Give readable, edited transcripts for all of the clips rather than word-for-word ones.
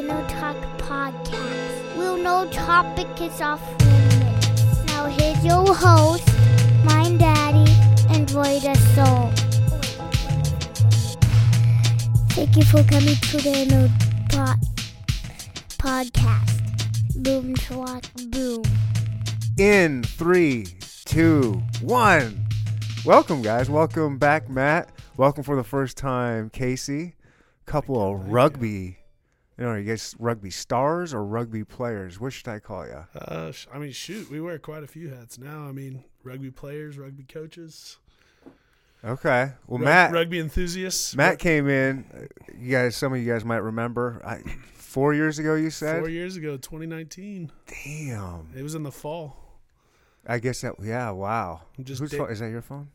a no-topic podcast. Well, no topic is off limits. Now here's your host, Mind Daddy, and Roy the Soul. Thank you for coming to the no-podcast. Boom, swat, boom. In 3, 2, 1. Welcome, guys. Welcome back, Matt. Welcome for the first time, Casey. Couple of rugby, you know, are you guys rugby stars or rugby players? What should I call you? I mean, shoot, we wear quite a few hats now. I mean, rugby players, rugby coaches. Okay. Well, Matt. Rugby enthusiasts. Matt came in. You guys, some of you guys might remember. 4 years ago, you said? 4 years ago, 2019. Damn. It was in the fall. I guess that, yeah, wow. Whose phone? Is that your phone?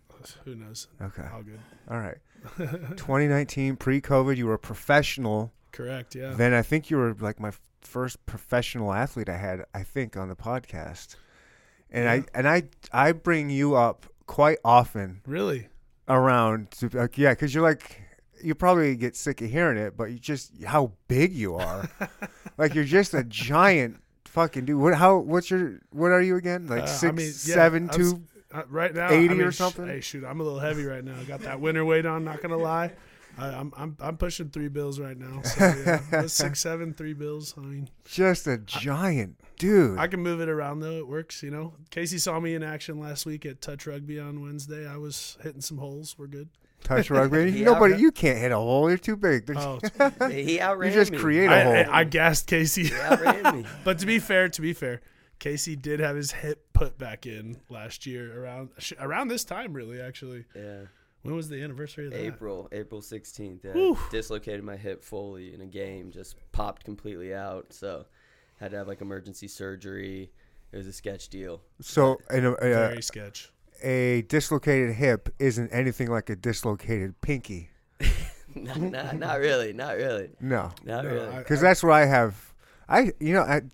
Who knows? Okay. All good. All right. 2019, pre-COVID, you were a professional. Correct, yeah. Then I think you were like my first professional athlete I had, I think, on the podcast. And yeah. I bring you up quite often. Really? Around, yeah, because you're like, you probably get sick of hearing it, but you just, how big you are. Like, you're just a giant fucking dude. What are you again? Like 6'7", 2? Right now, 80 or something. Hey, shoot, I'm a little heavy right now. I got that winter weight on. Not gonna lie, I'm pushing 3 bills right now. So yeah, 6'7", 3 bills. I mean, just a giant dude. I can move it around though. It works, you know. Casey saw me in action last week at Touch Rugby on Wednesday. I was hitting some holes. We're good. Touch rugby. Nobody, you can't hit a hole. You're too big. Oh, he outran me. You just create a hole. I gassed Casey. He outran me. But to be fair. Casey did have his hip put back in last year around this time, really, actually. Yeah. When was the anniversary of that? April 16th. Yeah. Dislocated my hip fully in a game, just popped completely out. So had to have like emergency surgery. It was a sketch deal. So very sketch. A dislocated hip isn't anything like a dislocated pinky. Not really. No. Not really. Because that's what I have.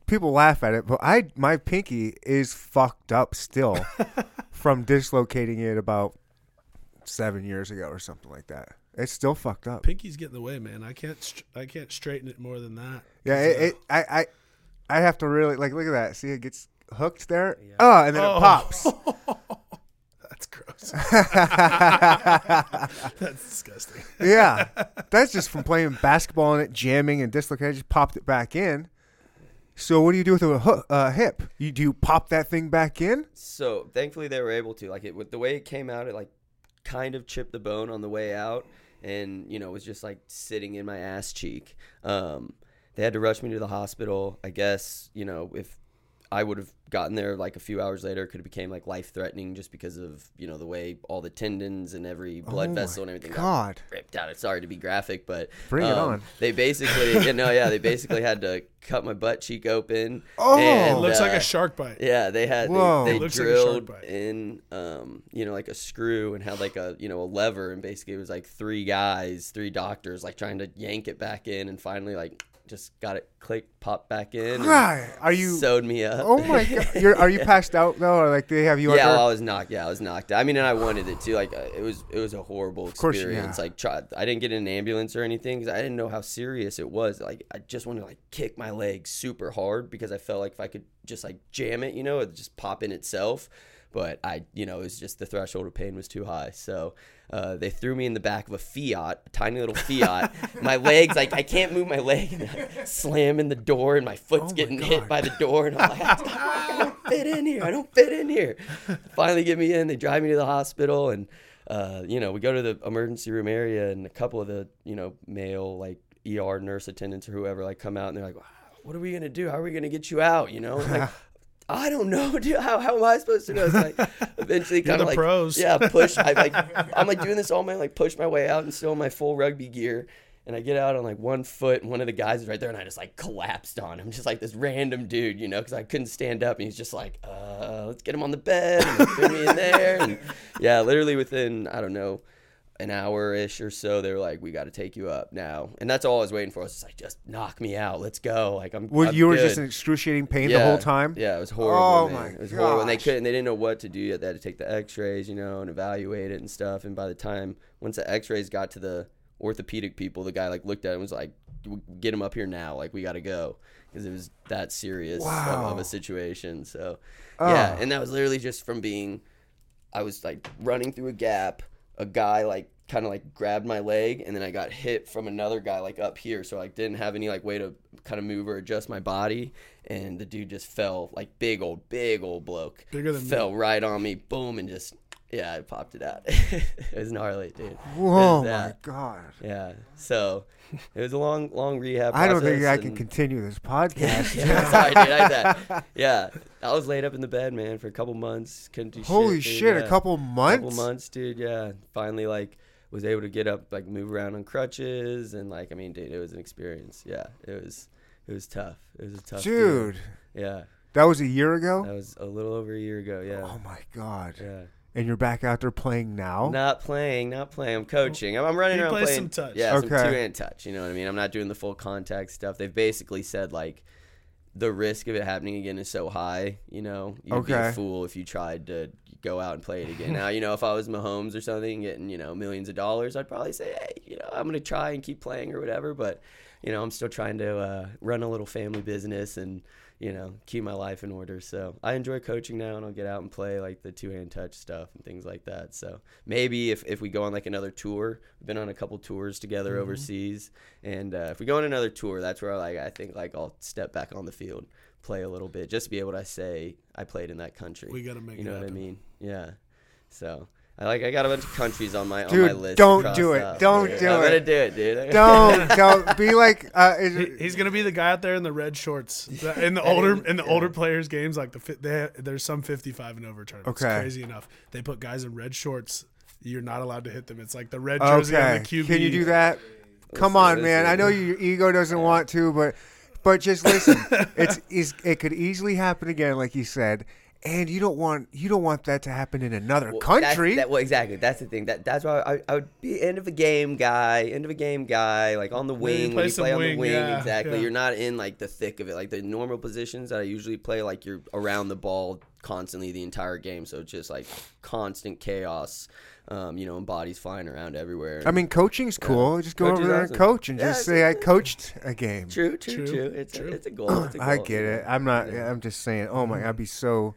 People laugh at it, but my pinky is fucked up still from dislocating it about 7 years ago or something like that. It's still fucked up. Pinky's getting the way, man. I can't straighten it more than that. Yeah, I have to really like look at that. See, it gets hooked there. Yeah. Oh, and then it pops. That's gross. That's disgusting. Yeah, that's just from playing basketball and it jamming and dislocating. I just popped it back in. So what do you do with a hip? Do you pop that thing back in? So thankfully they were able to. Like with the way it came out, it like kind of chipped the bone on the way out, and you know it was just like sitting in my ass cheek. They had to rush me to the hospital. I guess you know if I would have gotten there like a few hours later, it could have became like life threatening just because of you know the way all the tendons and every blood vessel and everything got ripped out. It's sorry to be graphic, but bring it on. They basically, they basically had to cut my butt cheek open. Oh, and, it looks like a shark bite. Yeah, they had they drilled like in like a screw and had like a a lever, and basically it was like three doctors like trying to yank it back in, and finally like. Just got it clicked, popped back in. Right. Are you sewed me up? Oh my god! Are you passed out though? Or like they have you? Yeah, I was knocked out. I mean, and I wanted it too. Like it was a horrible experience. Yeah. Like I didn't get in an ambulance or anything because I didn't know how serious it was. Like I just wanted to like kick my leg super hard because I felt like if I could just like jam it, it'd just pop in itself. But it was just the threshold of pain was too high. So they threw me in the back of a tiny little Fiat. My legs, like, I can't move my leg. And I slam in the door, and my foot's hit by the door. And I'm like, I don't fit in here. Finally get me in. They drive me to the hospital. And, we go to the emergency room area, and a couple of the, male, like, ER nurse attendants or whoever, like, come out. And they're like, what are we going to do? How are we going to get you out, I'm like, I don't know, dude. How am I supposed to know? It's like eventually kind of like pros. Yeah, push. I'm like doing this all my like push my way out and still in my full rugby gear. And I get out on like one foot, and one of the guys is right there, and I just like collapsed on him, just like this random dude, because I couldn't stand up, and he's just like, let's get him on the bed, and threw me in there, and yeah, literally within I don't know. An hour-ish or so, they were like, we got to take you up now. And that's all I was waiting for. I was just like, just knock me out. Let's go. Like, you were good. Just in excruciating pain the whole time? Yeah, it was horrible. Oh, man. It was horrible. And they didn't know what to do. They had to take the x-rays, and evaluate it and stuff. And by the time, once the x-rays got to the orthopedic people, the guy, like, looked at it and was like, get him up here now. Like, we got to go, because it was that serious of a situation. So, yeah. And that was literally just from being, I was like running through a gap. A guy like kind of like grabbed my leg, and then I got hit from another guy like up here. So I like, didn't have any like way to kind of move or adjust my body. And the dude just fell, like big old bloke. Bigger than fell me. Right on me. Boom. And just, yeah, I popped it out. It was gnarly, dude. Whoa, my God. Yeah. So it was a long rehab process. I don't think I can continue this podcast. Yeah, sorry, dude. Yeah. I was laid up in the bed, man, for a couple months. Couldn't do Holy shit. Holy shit, yeah. A couple months? A couple months, dude, yeah. Finally, like, was able to get up, like, move around on crutches. And, like, I mean, dude, it was an experience. Yeah, it was tough. It was a tough dude. Deal. Yeah. That was a year ago? That was a little over a year ago, yeah. Oh, my God. Yeah. And you're back out there playing now? Not playing. I'm coaching. I'm running around playing. You play some touch. Yeah, okay. Some two-hand touch. You know what I mean? I'm not doing the full contact stuff. They've basically said, like, the risk of it happening again is so high, you know. You'd be a fool if you tried to go out and play it again. Now, you know, if I was Mahomes or something getting, you know, millions of dollars, I'd probably say, hey, you know, I'm going to try and keep playing or whatever. But, you know, I'm still trying to run a little family business and, you know, keep my life in order. So I enjoy coaching now, and I'll get out and play like the two-hand touch stuff and things like that. So maybe if we go on like another tour, we've been on a couple tours together overseas. And if we go on another tour, that's where like I think like I'll step back on the field, play a little bit, just to be able to say I played in that country. We got to make it happen. You know what I mean? Yeah. So I got a bunch of countries on my on my list. Don't do it. I'm gonna do it, dude. Don't be like. He's gonna be the guy out there in the red shorts in the older players' games. Like there's some 55 and over tournaments. Okay. Crazy enough, they put guys in red shorts. You're not allowed to hit them. It's like the red jersey and the QB. Can you do that? Come on, man. I know your ego doesn't want to, but just listen. It could easily happen again, like you said. And you don't want that to happen in another country. Exactly. That's the thing. That's why I would be end of a game guy, like on the wing. When you play on the wing, yeah, exactly. Yeah. You're not in like the thick of it, like the normal positions that I usually play. Like you're around the ball constantly the entire game, so it's just like constant chaos. You know, and bodies flying around everywhere. And, I mean, coaching's cool. Yeah. Just go over there and coach and just say I coached a game. True. It's a goal. I get it. I'm not. Yeah. I'm just saying. Oh my! I'd be so.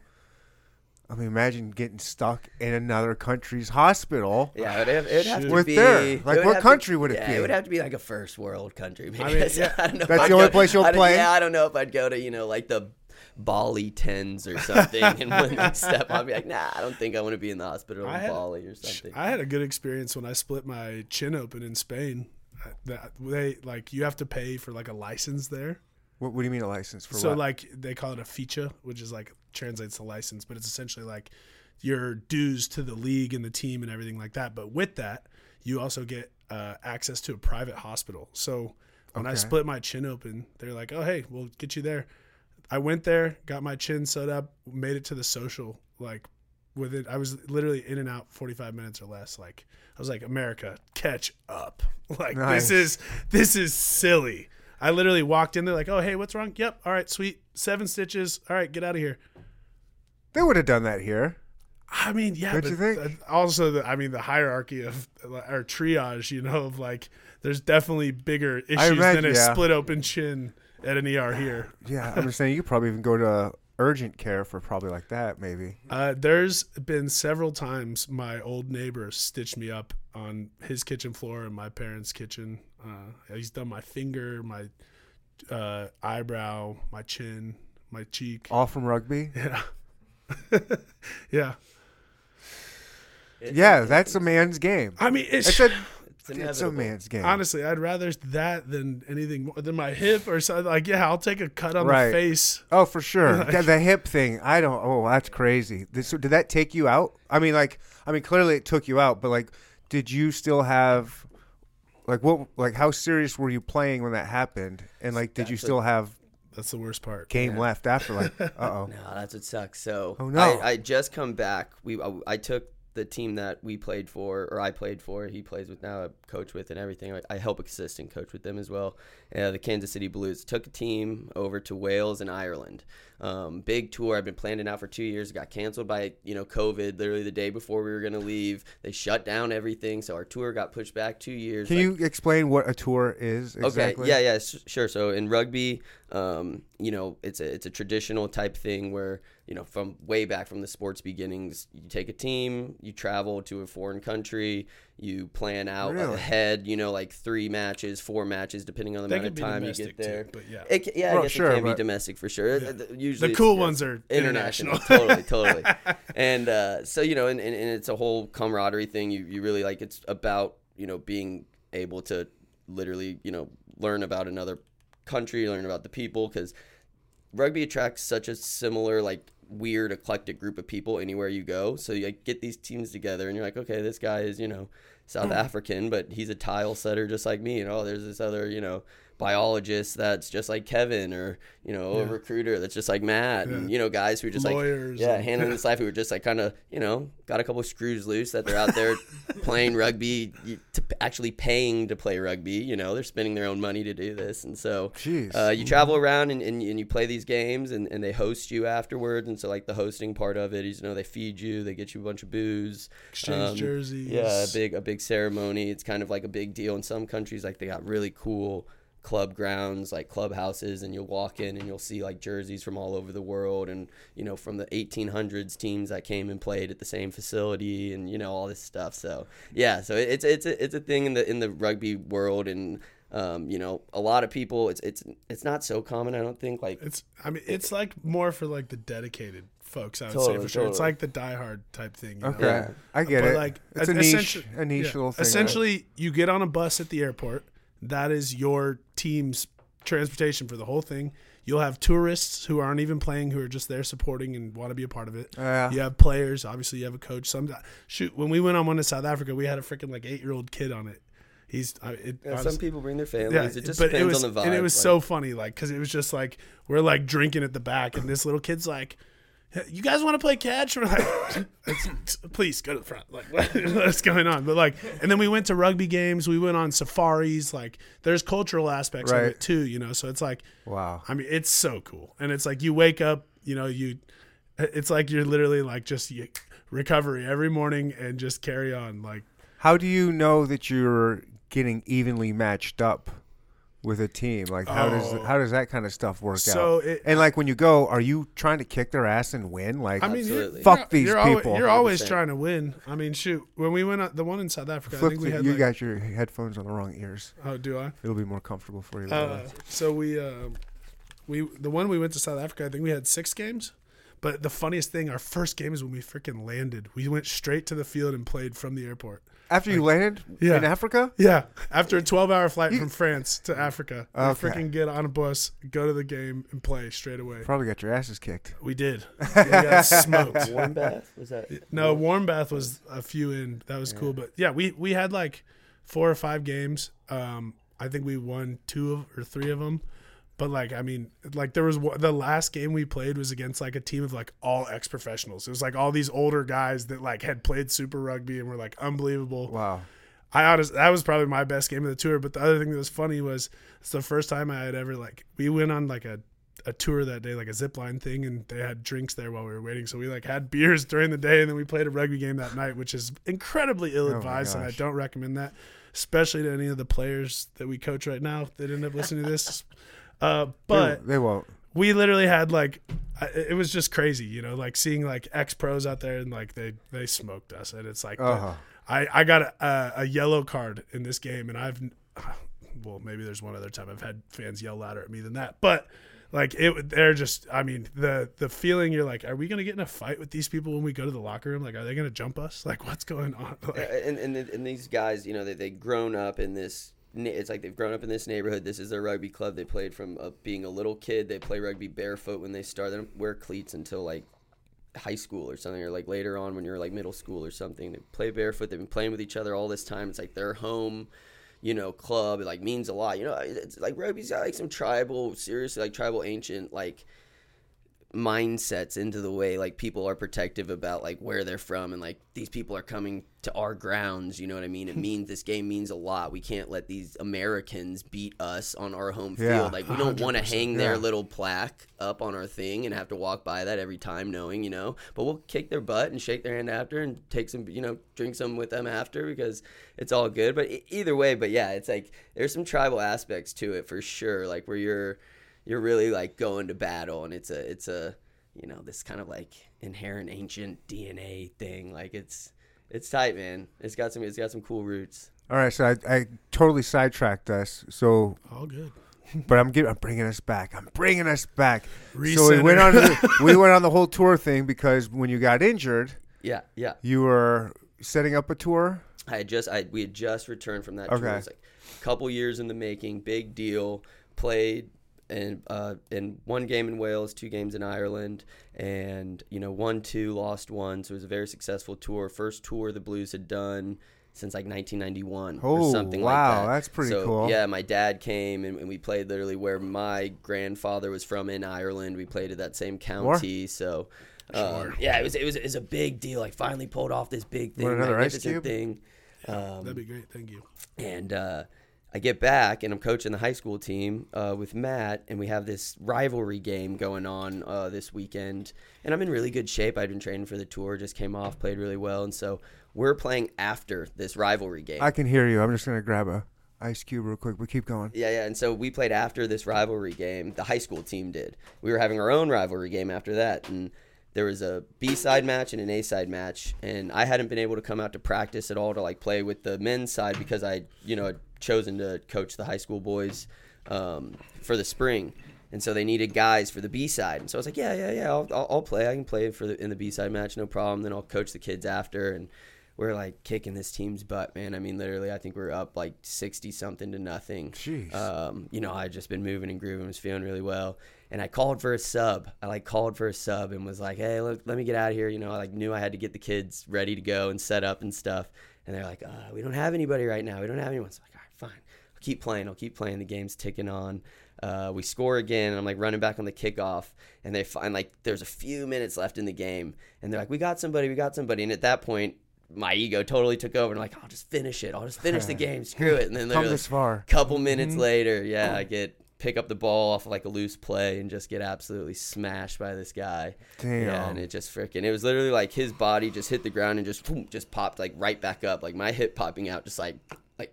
I mean, imagine getting stuck in another country's hospital. Yeah, it would have to be. There. Like, what country would it be? It would have to be like a first world country. I mean, yeah. I don't know that's the only place you'll play? Yeah, I don't know if I'd go to, you know, like the Bali 10s or something. And when they step on, I'd be like, nah, I don't think I want to be in the hospital in Bali or something. I had a good experience when I split my chin open in Spain. You have to pay for, like, a license there. What do you mean a license for? So what? Like they call it a ficha, which is like translates to license, but it's essentially like your dues to the league and the team and everything like that. But with that, you also get access to a private hospital. So when I split my chin open, they're like, "Oh hey, we'll get you there." I went there, got my chin sewed up, made it to the social. Like with it, I was literally in and out 45 minutes or less. Like I was like, "America, catch up!" Like nice. This is silly. I literally walked in there like, oh, hey, what's wrong? Yep. All right, sweet. 7 stitches. All right, get out of here. They would have done that here. I mean, yeah. Don't you think? Also, the hierarchy of or triage, you know, of like there's definitely bigger issues than a split open chin at an ER here. Yeah, I'm just saying you could probably even go to urgent care for probably like that maybe. There's been several times my old neighbor stitched me up on his kitchen floor and my parents' kitchen. He's done my finger, my eyebrow, my chin, my cheek. All from rugby? Yeah. Yeah, that's a man's game. I mean, it's a man's game. Honestly, I'd rather that than anything more than my hip or something. Like, yeah, I'll take a cut on the face. Oh, for sure. Like, the hip thing. That's crazy. So did that take you out? I mean, clearly it took you out, but like, did you still have... Like what? Like how serious were you playing when that happened? And like, did you still have? That's the worst part. Game left after like, uh oh. No, that's what sucks. So I just come back. I took the team that we played for, or I played for, he plays with now, I coach with and everything. I help assistant coach with them as well. The Kansas City Blues took a team over to Wales and Ireland. Big tour. I've been planning out for 2 years. It got canceled by, COVID, literally the day before we were going to leave. They shut down everything, so our tour got pushed back 2 years. Can you explain what a tour is exactly? Okay, sure. So in rugby, it's a traditional type thing where, from way back from the sport's beginnings, you take a team, you travel to a foreign country, you plan out ahead, like 4 matches, depending on the amount of time you get there. Too, but yeah. It can be domestic for sure. Yeah. Usually the cool ones are international. Totally. And so, and it's a whole camaraderie thing. You really like, it's about, being able to literally, learn about another country, learn about the people, because rugby attracts such a similar, weird, eclectic group of people anywhere you go. So you get these teams together, and you're like, okay, this guy is, South African, but he's a tile setter just like me. And there's this other, biologist that's just like Kevin, or, a recruiter that's just like Matt, and, guys who are just lawyers, handling this life, who are just kind of, got a couple of screws loose that they're out there playing rugby, actually paying to play rugby, they're spending their own money to do this. And so you travel around and you play these games and they host you afterwards. And so the hosting part of it is, they feed you, they get you a bunch of booze, exchange jerseys. Yeah, a big ceremony. It's kind of like a big deal in some countries. They got really cool club grounds, clubhouses, and you'll walk in and you'll see jerseys from all over the world, and from the 1800s teams that came and played at the same facility, and all this stuff. So it's a thing in the rugby world, and a lot of people. It's not so common, I don't think. It's more for the dedicated folks, I would say, for sure. Totally. It's the diehard type thing. Okay, yeah, I get it. It's a niche little thing. Essentially, right? You get on a bus at the airport. That is your team's transportation for the whole thing. You'll have tourists who aren't even playing, who are just there supporting and want to be a part of it. You have players. Obviously, you have a coach. When we went on one to South Africa, we had a freaking 8-year-old kid on it. Some people bring their families. Yeah, it just depends on the vibe. And it was so funny, because it was just we're drinking at the back, and this little kid's you guys want to play catch? We're please go to the front. What's going on? But and then we went to rugby games. We went on safaris. There's cultural aspects of it too, So it's wow. I mean, it's so cool. And it's you wake up, it's you're literally just recovery every morning and just carry on. How do you know that you're getting evenly matched up with a team? How does that kind of stuff work out? When you go, are you trying to kick their ass and win? Absolutely. Fuck these people. You're always trying to win. I mean, shoot. When we went out, the one in South Africa, I think we had. You got your headphones on the wrong ears. Oh, do I? It'll be more comfortable for you. So we went to South Africa. I think we had 6 games. But the funniest thing, our first game is when we freaking landed. We went straight to the field and played from the airport. After you landed in Africa? Yeah. After a 12-hour flight from France to Africa. Okay. We freaking get on a bus, go to the game, and play straight away. Probably got your asses kicked. We did. We got smoked. Warm bath? Was that? No, warm bath was a few in. That was cool. But, yeah, we had 4 or 5 games. I think we won 2 or 3 of them. But, there was the last game we played was against, a team of, all ex-professionals. It was, all these older guys that, had played Super Rugby and were, unbelievable. Wow. That was probably my best game of the tour. But the other thing that was funny was it's the first time I had ever, we went on, a tour that day, a zip line thing, and they had drinks there while we were waiting. So we, had beers during the day, and then we played a rugby game that night, which is incredibly ill-advised, and I don't recommend that, especially to any of the players that we coach right now that end up listening to this. But they won't. We literally had it was just crazy, seeing ex-pros out there and they smoked us, and it's I got a yellow card in this game, and maybe there's one other time I've had fans yell louder at me than that, but they're just, I mean, the feeling, you're are we going to get in a fight with these people when we go to the locker room? Are they going to jump us? What's going on? And these guys, they've grown up in this. It's they've grown up in this neighborhood. This is their rugby club. They played from being a little kid. They play rugby barefoot when they start. They don't wear cleats until high school or something, or later on when you're middle school or something. They play barefoot. They've been playing with each other all this time. It's their home, club. It means a lot. It's rugby's got some tribal, seriously, tribal ancient mindsets into the way like people are protective about like where they're from and like these people are coming to our grounds, you know what I mean? It means this game means a lot. We can't let these Americans beat us on our home field. Like we don't want to hang their little plaque up on our thing and have to walk by that every time knowing, you know, but we'll kick their butt and shake their hand after and take some, you know, drink some with them after because it's all good. But either way, but yeah, it's like there's some tribal aspects to it for sure. Like where you're really like going to battle and it's a, you know, this kind of like inherent ancient DNA thing. Like it's tight, man. It's got some cool roots. All right. So I totally sidetracked us. So all good, but I'm bringing us back. Recenter. So we went on the whole tour thing because when you got injured, yeah. You were setting up a tour. We had just returned from that tour. It was like a couple years in the making, big deal, played. And in one game in Wales, two games in Ireland, and you know, won two, lost one. So it was a very successful tour, first tour the Blues had done since like 1991 or something like that. Wow, that's pretty cool. Yeah, my dad came and we played literally where my grandfather was from in Ireland. We played at that same county. More? So yeah, it was a big deal. Like finally pulled off this big thing, another Ice Cube thing. That'd be great. Thank you. And I get back and I'm coaching the high school team with Matt, and we have this rivalry game going on this weekend. And I'm in really good shape. I'd been training for the tour, just came off, played really well. And so we're playing after this rivalry game. I can hear you. I'm just going to grab a Ice Cube real quick, but keep going. Yeah. And so we played after this rivalry game. The high school team did. We were having our own rivalry game after that. And there was a B-side match and an A-side match, and I hadn't been able to come out to practice at all to like play with the men's side because I, you know, had chosen to coach the high school boys for the spring, and so they needed guys for the B-side. And so I was like, yeah, I'll play. I can play in the B-side match, no problem. Then I'll coach the kids after, and we're like kicking this team's butt, man. I mean, literally, I think we're up like 60-something to nothing. Jeez. You know, I'd just been moving and grooving, was feeling really well. And I called for a sub. And was like, hey, let me get out of here. You know, I like knew I had to get the kids ready to go and set up and stuff. And they're like, we don't have anybody right now. We don't have anyone. So I'm like, all right, fine. I'll keep playing. The game's ticking on. We score again. And I'm like running back on the kickoff. And they find like there's a few minutes left in the game. And they're like, we got somebody. And at that point, my ego totally took over. And I'm like, I'll just finish it. I'll just finish the game. Screw it. And then come this far. A couple minutes later, I pick up the ball off of like a loose play and just get absolutely smashed by this guy. Damn. Yeah, and it just it was literally like his body just hit the ground and just popped like right back up. Like my hip popping out just like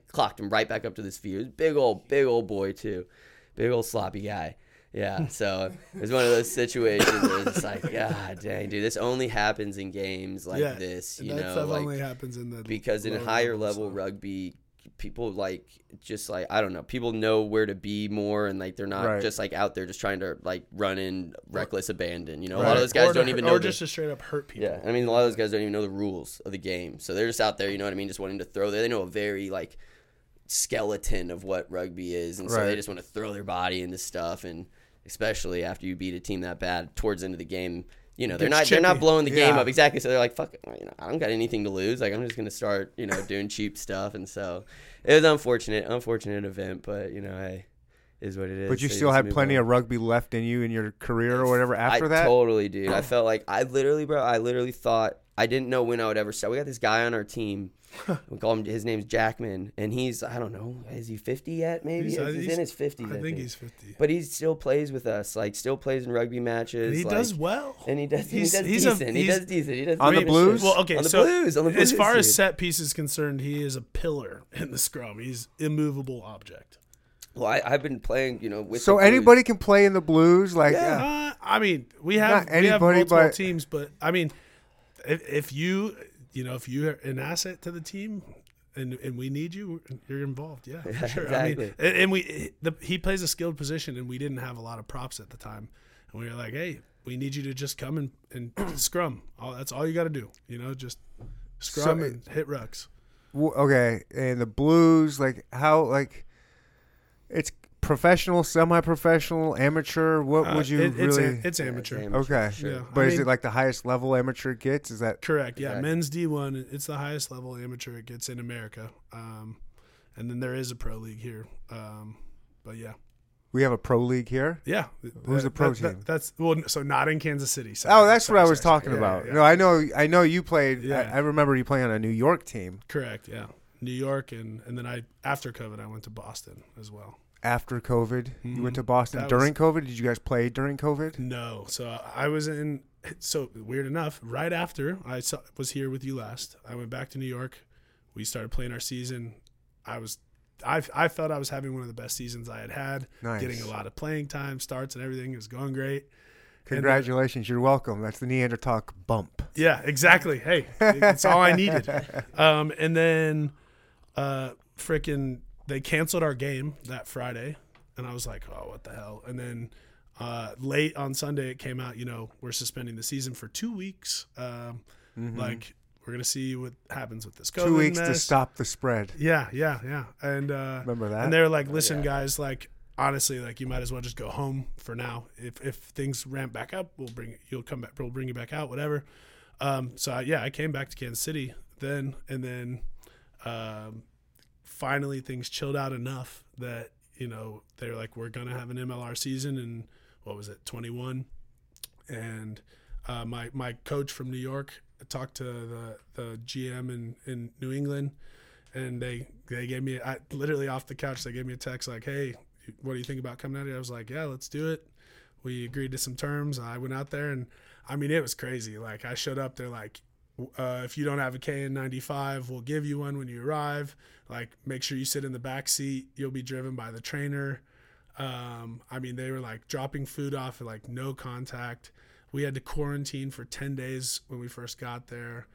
clocked him right back up to this field. Big old boy too. Big old sloppy guy. Yeah, so it was one of those situations where it's like, God dang, dude, this only happens in games like this. You know, that like, only happens in the because in higher level rugby, people like just like I don't know, people know where to be more, and like they're not just like out there just trying to like run in reckless abandon, you know. A lot of those guys don't even know, or just to straight up hurt people. Yeah, I mean, a lot of those guys don't even know the rules of the game, so they're just out there, you know what I mean, just wanting to throw there. They know a very like skeleton of what rugby is, and so they just want to throw their body into stuff. And especially after you beat a team that bad towards the end of the game, you know, they're not blowing the game up. Exactly. So they're like, fuck it, you know, I don't got anything to lose. Like, I'm just going to start, you know, doing cheap stuff. And so it was unfortunate event, but, you know, hey, it is what it is. But you so still had plenty of rugby left in you in your career or whatever after that? I totally, dude. I felt like I literally thought I didn't know when I would ever start. We got this guy on our team. We call him, his name's Jackman, and he's, I don't know, is he 50 yet maybe? He's in his 50s. I think he's 50. But he still plays with us, like still plays in rugby matches. And he like, does well. And he does decent. He does on the Blues? Well, okay, on the Blues. As far as set piece is concerned, he is a pillar in the scrum. He's immovable object. Well, I've been playing, you know, with so the anybody Blues. Can play in the Blues? Like, I mean, we have multiple teams, but I mean, if you are an asset to the team and we need you, you're involved. Yeah, for sure. Exactly. I mean, and he plays a skilled position, and we didn't have a lot of props at the time. And we were like, hey, we need you to just come and scrum. That's all you got to do. You know, just scrum and hit rucks. Okay. And the Blues, like how, like it's professional, semi-professional, amateur? What would you really? It's amateur. Yeah, it's amateur. Okay, sure. Yeah. But is it like the highest level amateur it gets? Is that correct? Yeah, exactly. Men's D1. It's the highest level amateur it gets in America, and then there is a pro league here. But yeah, We have a pro league here? Yeah. Who's the pro team? That's well, so not in Kansas City. Oh, that's what I was talking about. Yeah. No, I know you played. Yeah. I remember you playing on a New York team. Correct, yeah. New York, and then after COVID, I went to Boston as well. After COVID? Mm-hmm. You went to Boston during COVID? Did you guys play during COVID? No. So I was in – so weird enough, right after was here with you last, I went back to New York. We started playing our season. I felt I was having one of the best seasons I had had. Nice. Getting a lot of playing time, starts, and everything. It was going great. Congratulations. You're welcome. That's the Neanderthal bump. Yeah, exactly. Hey, that's all I needed. And then they canceled our game that Friday. And I was like, oh, what the hell? And then late on Sunday, it came out, we're suspending the season for 2 weeks. Mm-hmm. We're going to see what happens with this COVID 2 weeks mess. To stop the spread. Yeah. And remember that? And they were like, listen, guys, honestly, you might as well just go home for now. If things ramp back up, we'll bring you back out, whatever. I came back to Kansas City then. And then finally things chilled out enough that, they were like, we're going to have an MLR season in, 21? And my coach from New York, I talked to the GM in New England, and they gave me literally off the couch. They gave me a text like, "Hey, what do you think about coming out here?" I was like, "Yeah, let's do it." We agreed to some terms. I went out there, and I mean, it was crazy. I showed up. They're like, "If you don't have a KN95, we'll give you one when you arrive. Make sure you sit in the back seat. You'll be driven by the trainer." They were dropping food off at no contact. We had to quarantine for 10 days when we first got there.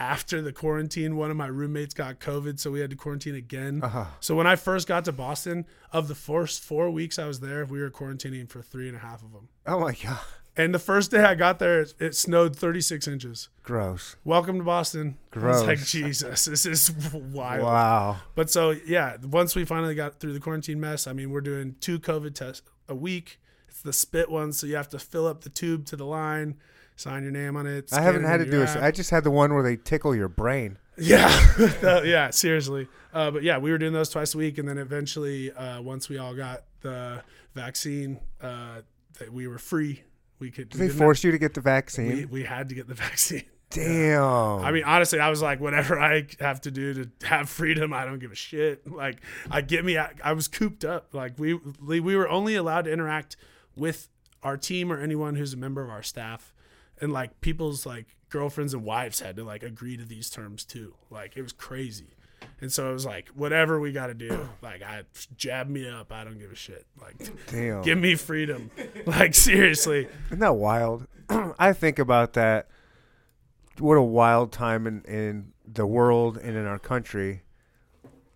After the quarantine, one of my roommates got COVID, so we had to quarantine again. Uh-huh. So when I first got to Boston, of the first 4 weeks I was there, we were quarantining for 3.5 of them. Oh, my God. And the first day I got there, it snowed 36 inches. Gross. Welcome to Boston. Gross. It's Jesus, this is wild. Wow. But so, yeah, once we finally got through the quarantine mess, we're doing 2 COVID tests a week. It's the spit one, so you have to fill up the tube to the line, sign your name on it. I haven't had to do it. I just had the one where they tickle your brain. Yeah, yeah, seriously. But yeah, we were doing those twice a week, and then eventually, once we all got the vaccine, that we were free. We could. Did they force you to get the vaccine? We had to get the vaccine. Damn. Honestly, I was like, whatever I have to do to have freedom, I don't give a shit. I was cooped up. We were only allowed to interact with our team or anyone who's a member of our staff, and people's girlfriends and wives had to agree to these terms too. It was crazy. And so it was whatever we got to do, I jab me up, I don't give a shit. Damn. Give me freedom. Seriously. Isn't that wild? I think about that. What a wild time in the world and in our country,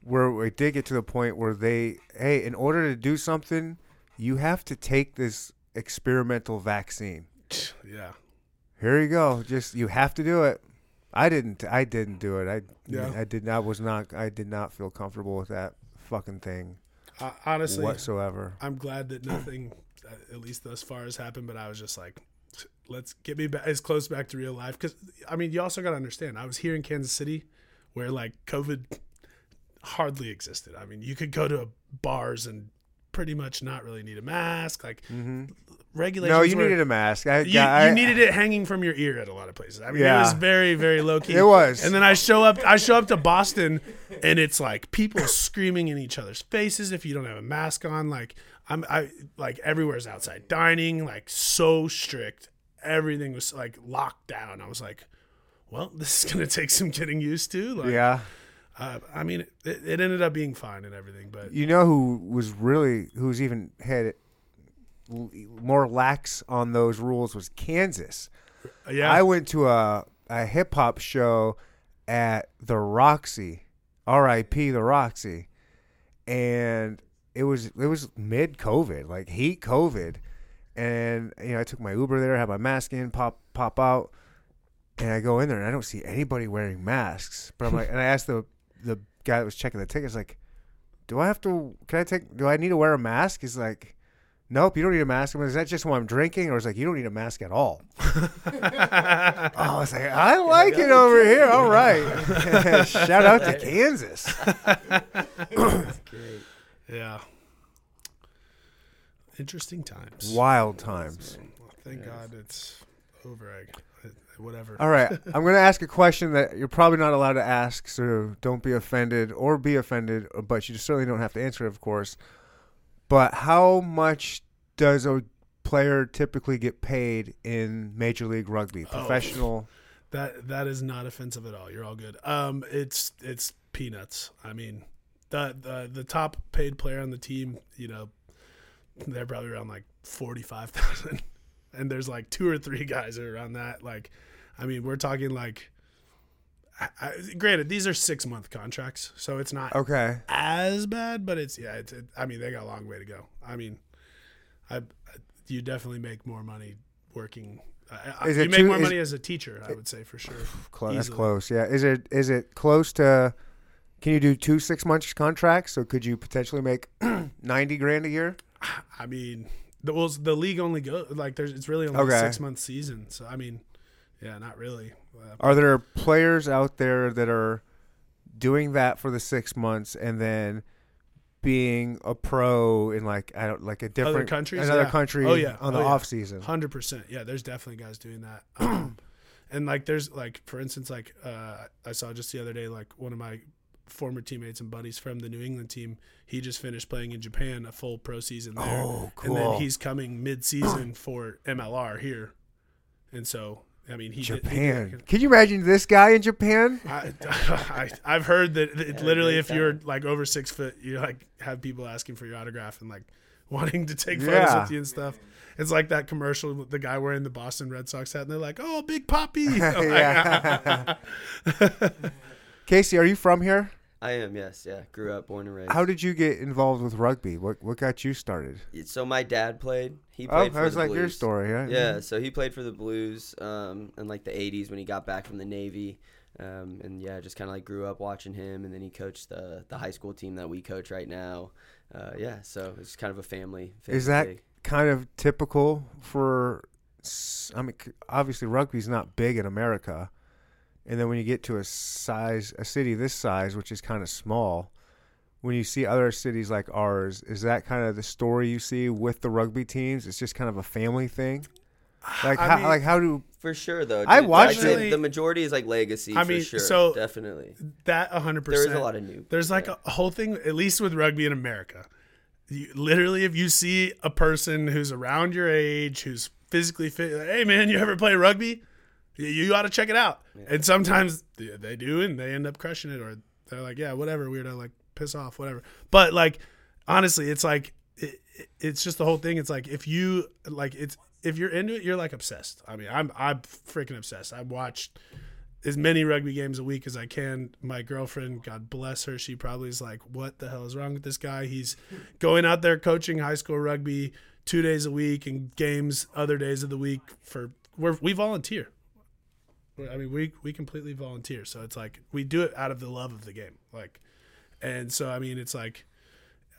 where we did get to the point where in order to do something, you have to take this experimental vaccine. Yeah. Here you go. You have to do it. I didn't do it. I did not feel comfortable with that fucking thing. Honestly, whatsoever. I'm glad that nothing, at least thus far, has happened, but I was just like, let's get me back, as close back to real life. Because, you also got to understand, I was here in Kansas City where, COVID hardly existed. You could go to bars and pretty much not really need a mask. Mm-hmm. Regulations. No, you needed a mask. You needed it hanging from your ear at a lot of places. It was very, very low-key. It was. And then I show up to Boston, and it's people screaming in each other's faces if you don't have a mask on. Everywhere's outside dining, so strict. Everything was locked down. I was like, well, this is going to take some getting used to. It ended up being fine and everything. But you know who's even had it more lax on those rules was Kansas. Yeah. I went to a hip hop show at The Roxy, R.I.P. The Roxy. And it was mid COVID, heat COVID. And, I took my Uber there, had my mask in, pop out, and I go in there, and I don't see anybody wearing masks. But I'm and I asked the guy that was checking the tickets, do I need to wear a mask? He's like, nope, you don't need a mask. I'm like, is that just when I'm drinking? Or it's you don't need a mask at all. I was like, I like it over here. All right. Shout out to Kansas. That's great. Yeah. Interesting times. Wild times. Thank God it's over. Whatever. All right. I'm going to ask a question that you're probably not allowed to ask, so don't be offended or be offended, but you certainly don't have to answer it, of course. But how much does a player typically get paid in Major League Rugby? Professional? That is not offensive at all. You're all good. It's peanuts. I mean, the top paid player on the team, you know, they're probably around like $45,000. And there's like two or three guys that are around that. Like, I mean, we're talking like, granted, these are 6-month contracts, so it's not as bad, but it's, yeah, it's, I mean, they got a long way to go. I mean, you definitely make more money working. You make more money as a teacher, I would say, for sure. That's close. Yeah. Is it close to, can you do two 6-month contracts? So could you potentially make $90,000 a year? I mean, the league only goes like it's really only a 6-month season. So, I mean, yeah, not really. Are there players out there that are doing that for the 6 months and then being a pro in another country off season? 100%. Yeah, there's definitely guys doing that. And like there's like, for instance, like I saw just the other day, like one of my former teammates and buddies from the New England team, he just finished playing in Japan a full pro season there. Oh, cool. And then he's coming mid-season for MLR here. And so, I mean, Japan. Can you imagine this guy in Japan? I've heard that it literally, if you're like over 6 foot, you like have people asking for your autograph and like wanting to take photos with you and stuff. It's like that commercial with the guy wearing the Boston Red Sox hat, and they're like, "Oh, Big Papi." Casey, are you from here? I am, yes. Yeah, grew up, born and raised. How did you get involved with rugby? What got you started? So my dad played. He played for the Blues. Oh, that was like your story, right? Yeah, so he played for the Blues in like the 80s when he got back from the Navy. And yeah, just kind of like grew up watching him. And then he coached the high school team that we coach right now. Yeah, so it's kind of a family Is that league. Kind of typical for – I mean, obviously rugby's not big in America. And then when you get to a city this size, which is kind of small, when you see other cities like ours, is that kind of the story you see with the rugby teams? It's just kind of a family thing? Like, how do... For sure, though. Dude. I watched it. The majority is like legacy, for sure. So definitely. That 100%. There is a lot of new... There's like a whole thing, at least with rugby in America. You, literally, if you see a person who's around your age, who's physically fit, like, hey, man, you ever play rugby? You ought to check it out. Yeah. And sometimes they do, and they end up crushing it, or they're like, yeah, whatever, weirdo, like, piss off, whatever. But, like, honestly, it's like, it's just the whole thing. It's like, if you're into it, you're like obsessed. I mean, I'm freaking obsessed. I watched as many rugby games a week as I can. My girlfriend, God bless her, she probably is like, what the hell is wrong with this guy? He's going out there coaching high school rugby 2 days a week and games other days of the week we volunteer. I mean, we completely volunteer, so it's like we do it out of the love of the game, like, and so I mean, it's like,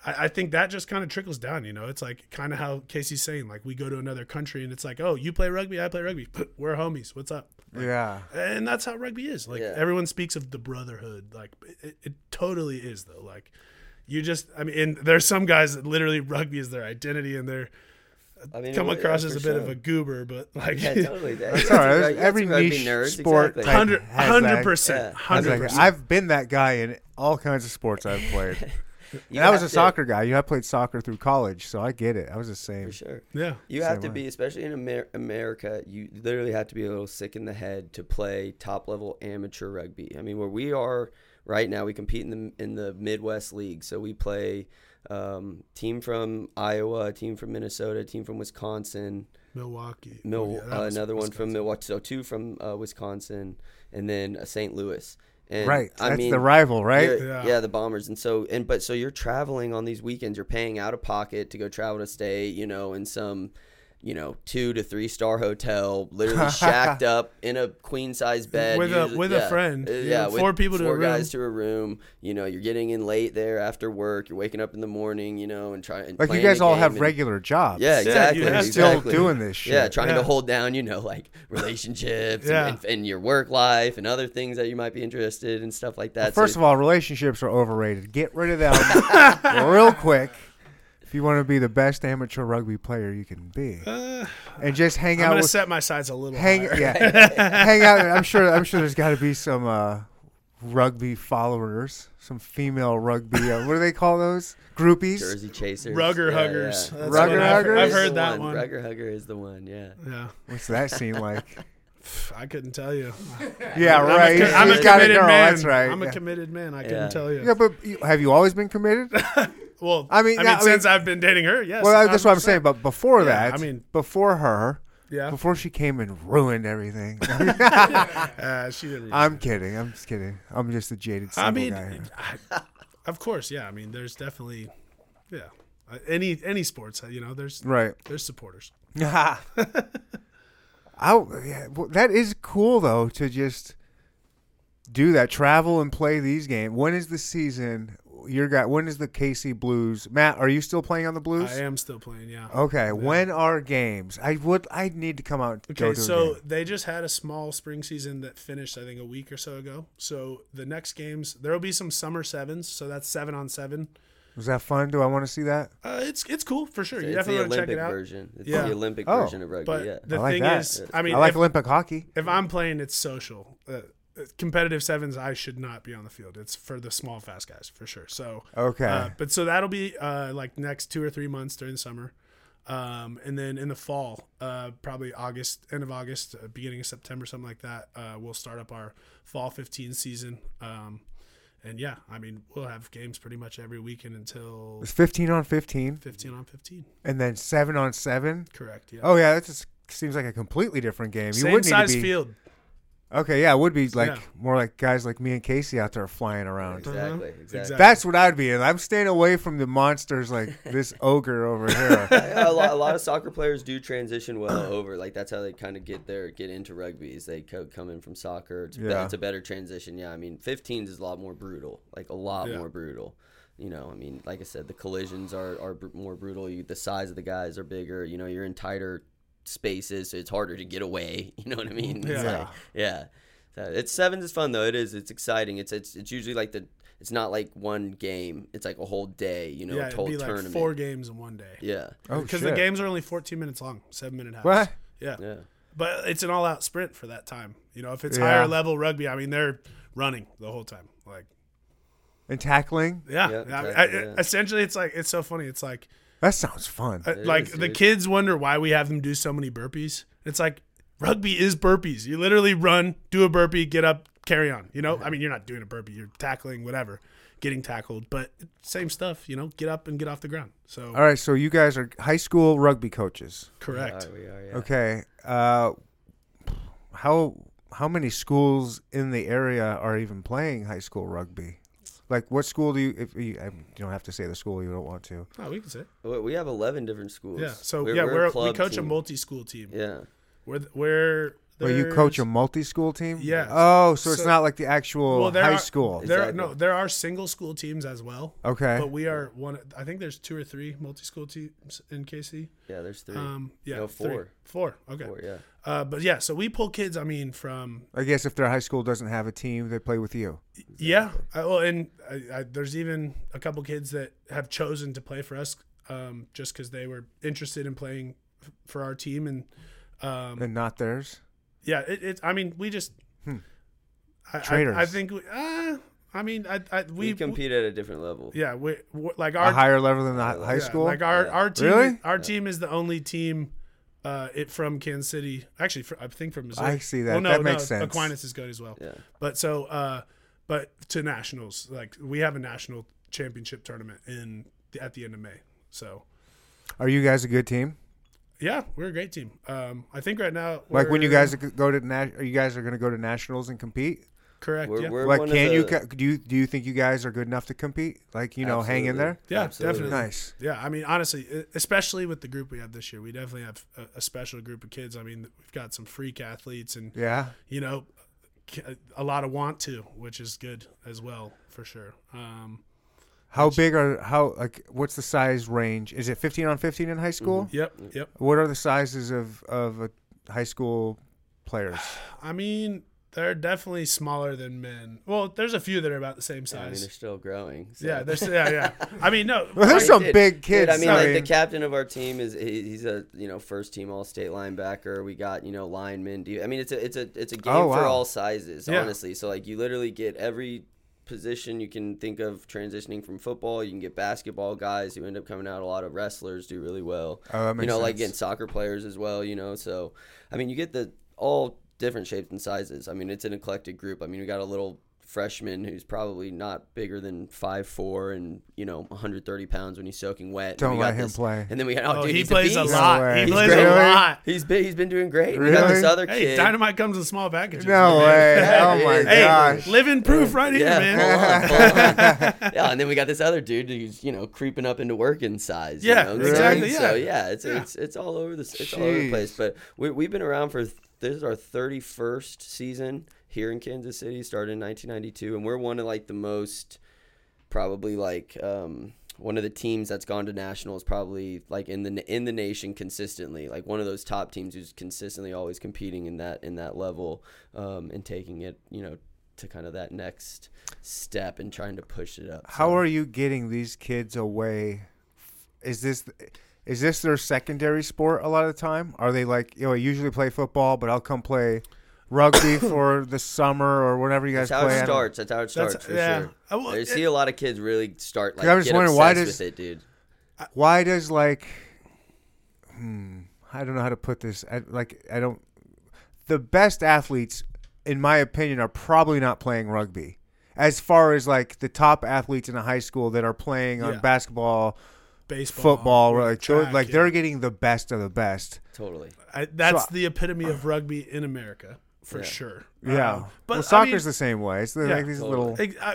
I think that just kind of trickles down, you know. It's like kind of how Casey's saying, like we go to another country and it's like, oh, you play rugby, I play rugby, we're homies, what's up? Like, yeah, and that's how rugby is. Like everyone speaks of the brotherhood, like it totally is though. Like you just, I mean, and there's some guys that literally rugby is their identity and they're. I mean, come across as a bit of a goober, but like, yeah, totally. That's all right. Every niche nerds, sport, 100%, 100%. I've been that guy in all kinds of sports I've played. I was a soccer guy. You know, I played soccer through college, so I get it. I was the same. For sure. Yeah. You have to be, especially in America, you literally have to be a little sick in the head to play top level amateur rugby. I mean, where we are right now, we compete in the Midwest League, so we play. Team from Iowa, team from Minnesota, team from Wisconsin, Milwaukee, another one from Milwaukee, so two from Wisconsin, and then St. Louis. And, right, I mean, the rival, right? Yeah, the Bombers, but you're traveling on these weekends. You're paying out of pocket to go travel to stay, you know, in some, you know, 2 to 3 star hotel, literally shacked up in a queen size bed with a friend. Yeah, with four guys to a room. You know, you're getting in late there after work. You're waking up in the morning, you know, and trying. Like you guys all have regular jobs. Yeah, exactly. You're still doing this shit. Yeah, trying to hold down, you know, like relationships and your work life and other things that you might be interested in, stuff like that. Well, first of all, relationships are overrated. Get rid of them real quick. If you want to be the best amateur rugby player you can be, and just hang out. I'm gonna set my sights a little higher. Yeah, hang out. I'm sure there's got to be some rugby followers, some female rugby. What do they call those? Groupies. Jersey chasers. Rugger huggers. Yeah. Rugger huggers. I've heard that one. Rugger hugger is the one. Yeah. Yeah. What's that scene like? I couldn't tell you. Yeah, right. I'm a committed man. That's right. I'm a committed man. I couldn't tell you. Yeah, but have you always been committed? Well, I mean, since I've been dating her, yes. Well, that's 100%. What I'm saying. But before that, I mean, before her, before she came and ruined everything. She didn't. I'm kidding. I'm just kidding. I'm just a jaded single guy. Of course, yeah. I mean, there's definitely, any sports, there's supporters. Well, that is cool though, to just do that, travel and play these games. When is the season? When is the KC Blues? Matt, are you still playing on the Blues? I am still playing. Yeah. Okay. Yeah. When are games? I need to come out. Okay. So they just had a small spring season that finished, I think, a week or so ago. So the next games, there'll be some summer sevens. So that's 7-on-7. Was that fun? Do I want to see that? It's cool for sure. So you definitely want to check it out. Version. It's the Olympic version of rugby. But the thing is, I like Olympic hockey. If I'm playing, it's social. Competitive sevens, I should not be on the field. It's for the small, fast guys for sure. So so that'll be like next 2 or 3 months during the summer, and then in the fall, probably August, end of August, beginning of September, something like that. We'll start up our fall 15 season. And yeah, I mean, we'll have games pretty much every weekend until... It's 15-on-15? 15-on-15. And then 7-on-7? Correct, yeah. Oh, yeah, that just seems like a completely different game. Same size field. Okay, yeah, it would be like more like guys like me and Casey out there flying around. Exactly. That's what I'd be in. I'm staying away from the monsters like this ogre over here. A lot of soccer players do transition well over. Like, that's how they kind of get into rugby, is they come in from soccer. It's a better transition. Yeah, I mean, 15s is a lot more brutal, like a lot more brutal. You know, I mean, like I said, the collisions are more brutal. The size of the guys are bigger. You know, you're in tighter spaces, so it's harder to get away. You know what I mean? It's it's sevens is fun though. It is. It's exciting. It's usually like it's not like one game. It's like a whole day. You know, a whole tournament. Like 4 games in one day. Yeah. Oh, because the games are only 14 minutes long, 7 minute halves. What? Yeah. Yeah. But it's an all out sprint for that time. You know, if it's higher level rugby, I mean, they're running the whole time, like and tackling. Yeah. Essentially, it's like it's so funny. It's like. That sounds fun. The kids wonder why we have them do so many burpees. It's like rugby is burpees. You literally run, do a burpee, get up, carry on. You know, I mean, you're not doing a burpee. You're tackling, whatever, getting tackled. But same stuff, you know, get up and get off the ground. So. All right. So you guys are high school rugby coaches. Correct. We are, yeah. Okay. How many schools in the area are even playing high school rugby? Like, what school do you? If you don't have to say the school you don't want to. No, we can say. We have 11 different schools. Yeah, so we coach team. A multi-school team. Yeah, you coach a multi-school team. Yeah. Oh, so it's not like the actual high school. There are single school teams as well. Okay, but we are one. I think there's 2 or 3 multi-school teams in KC. Yeah, there's 3. Four. Okay. 4, yeah. But yeah, so we pull kids. I mean, from I guess if their high school doesn't have a team, they play with you. Yeah. There's even a couple kids that have chosen to play for us just because they were interested in playing for our team and not theirs. Yeah. Traitors. I think. We compete at a different level. Yeah. We're like our higher level than the high school. Like our team. Really? Our team is the only team. From Kansas City, actually, I think from Missouri. I see that. Well, no, that makes sense. Aquinas is good as well. Yeah. But but to nationals, like we have a national championship tournament at the end of May. So, are you guys a good team? Yeah, we're a great team. I think right now, like when you guys go to you guys are going to go to nationals and compete. Correct. Do you think you guys are good enough to compete? Like, absolutely. Hang in there? Yeah, absolutely. Definitely. Nice. Yeah, I mean, honestly, especially with the group we have this year, we definitely have a special group of kids. I mean, we've got some freak athletes and, a lot of want to, which is good as well, for sure. What's the size range? Is it 15-on-15 in high school? Mm-hmm. Yep. What are the sizes of high school players? I mean... They're definitely smaller than men. Well, there's a few that are about the same size. Yeah, I mean, they're still growing. So. Yeah, they're I mean, no. Well, there's some big kids. Dude, I mean, like the captain of our team is he's a first team all state linebacker. We got linemen. I mean, it's a game for all sizes, honestly. So like you literally get every position you can think of transitioning from football. You can get basketball guys who end up coming out. A lot of wrestlers do really well. Oh, that makes sense. Like getting soccer players as well. So I mean, you get the all different shapes and sizes. I mean, it's an eclectic group. I mean, we got a little freshman who's probably not bigger than 5'4" and 130 pounds when he's soaking wet. Don't let him play. And then we got he plays a lot. He plays a lot. He's been doing great. Really? We got this other kid. Dynamite comes in small packages. No way. Oh my gosh. Living proof right here, man. Full on. Yeah, and then we got this other dude who's creeping up into working size. Yeah, exactly. Yeah. So it's all over the place. But we've been around for. This is our 31st season here in Kansas City, started in 1992, and we're one of like the most probably like one of the teams that's gone to nationals probably like in the nation consistently, like one of those top teams who's consistently always competing in that level and taking it to kind of that next step and trying to push it up. How are you getting these kids away? Is this their secondary sport a lot of the time? Are they like, I usually play football, but I'll come play rugby for the summer or whenever you guys play? That's how it starts, for sure. I see a lot of kids really start, like, get obsessed with it, dude. Why does, like, I don't know how to put this. The best athletes, in my opinion, are probably not playing rugby. As far as, like, the top athletes in a high school that are playing on basketball – baseball, football, track, they're getting the best of the best. Totally, that's the epitome of rugby in America for sure. Yeah, but soccer's the same way. It's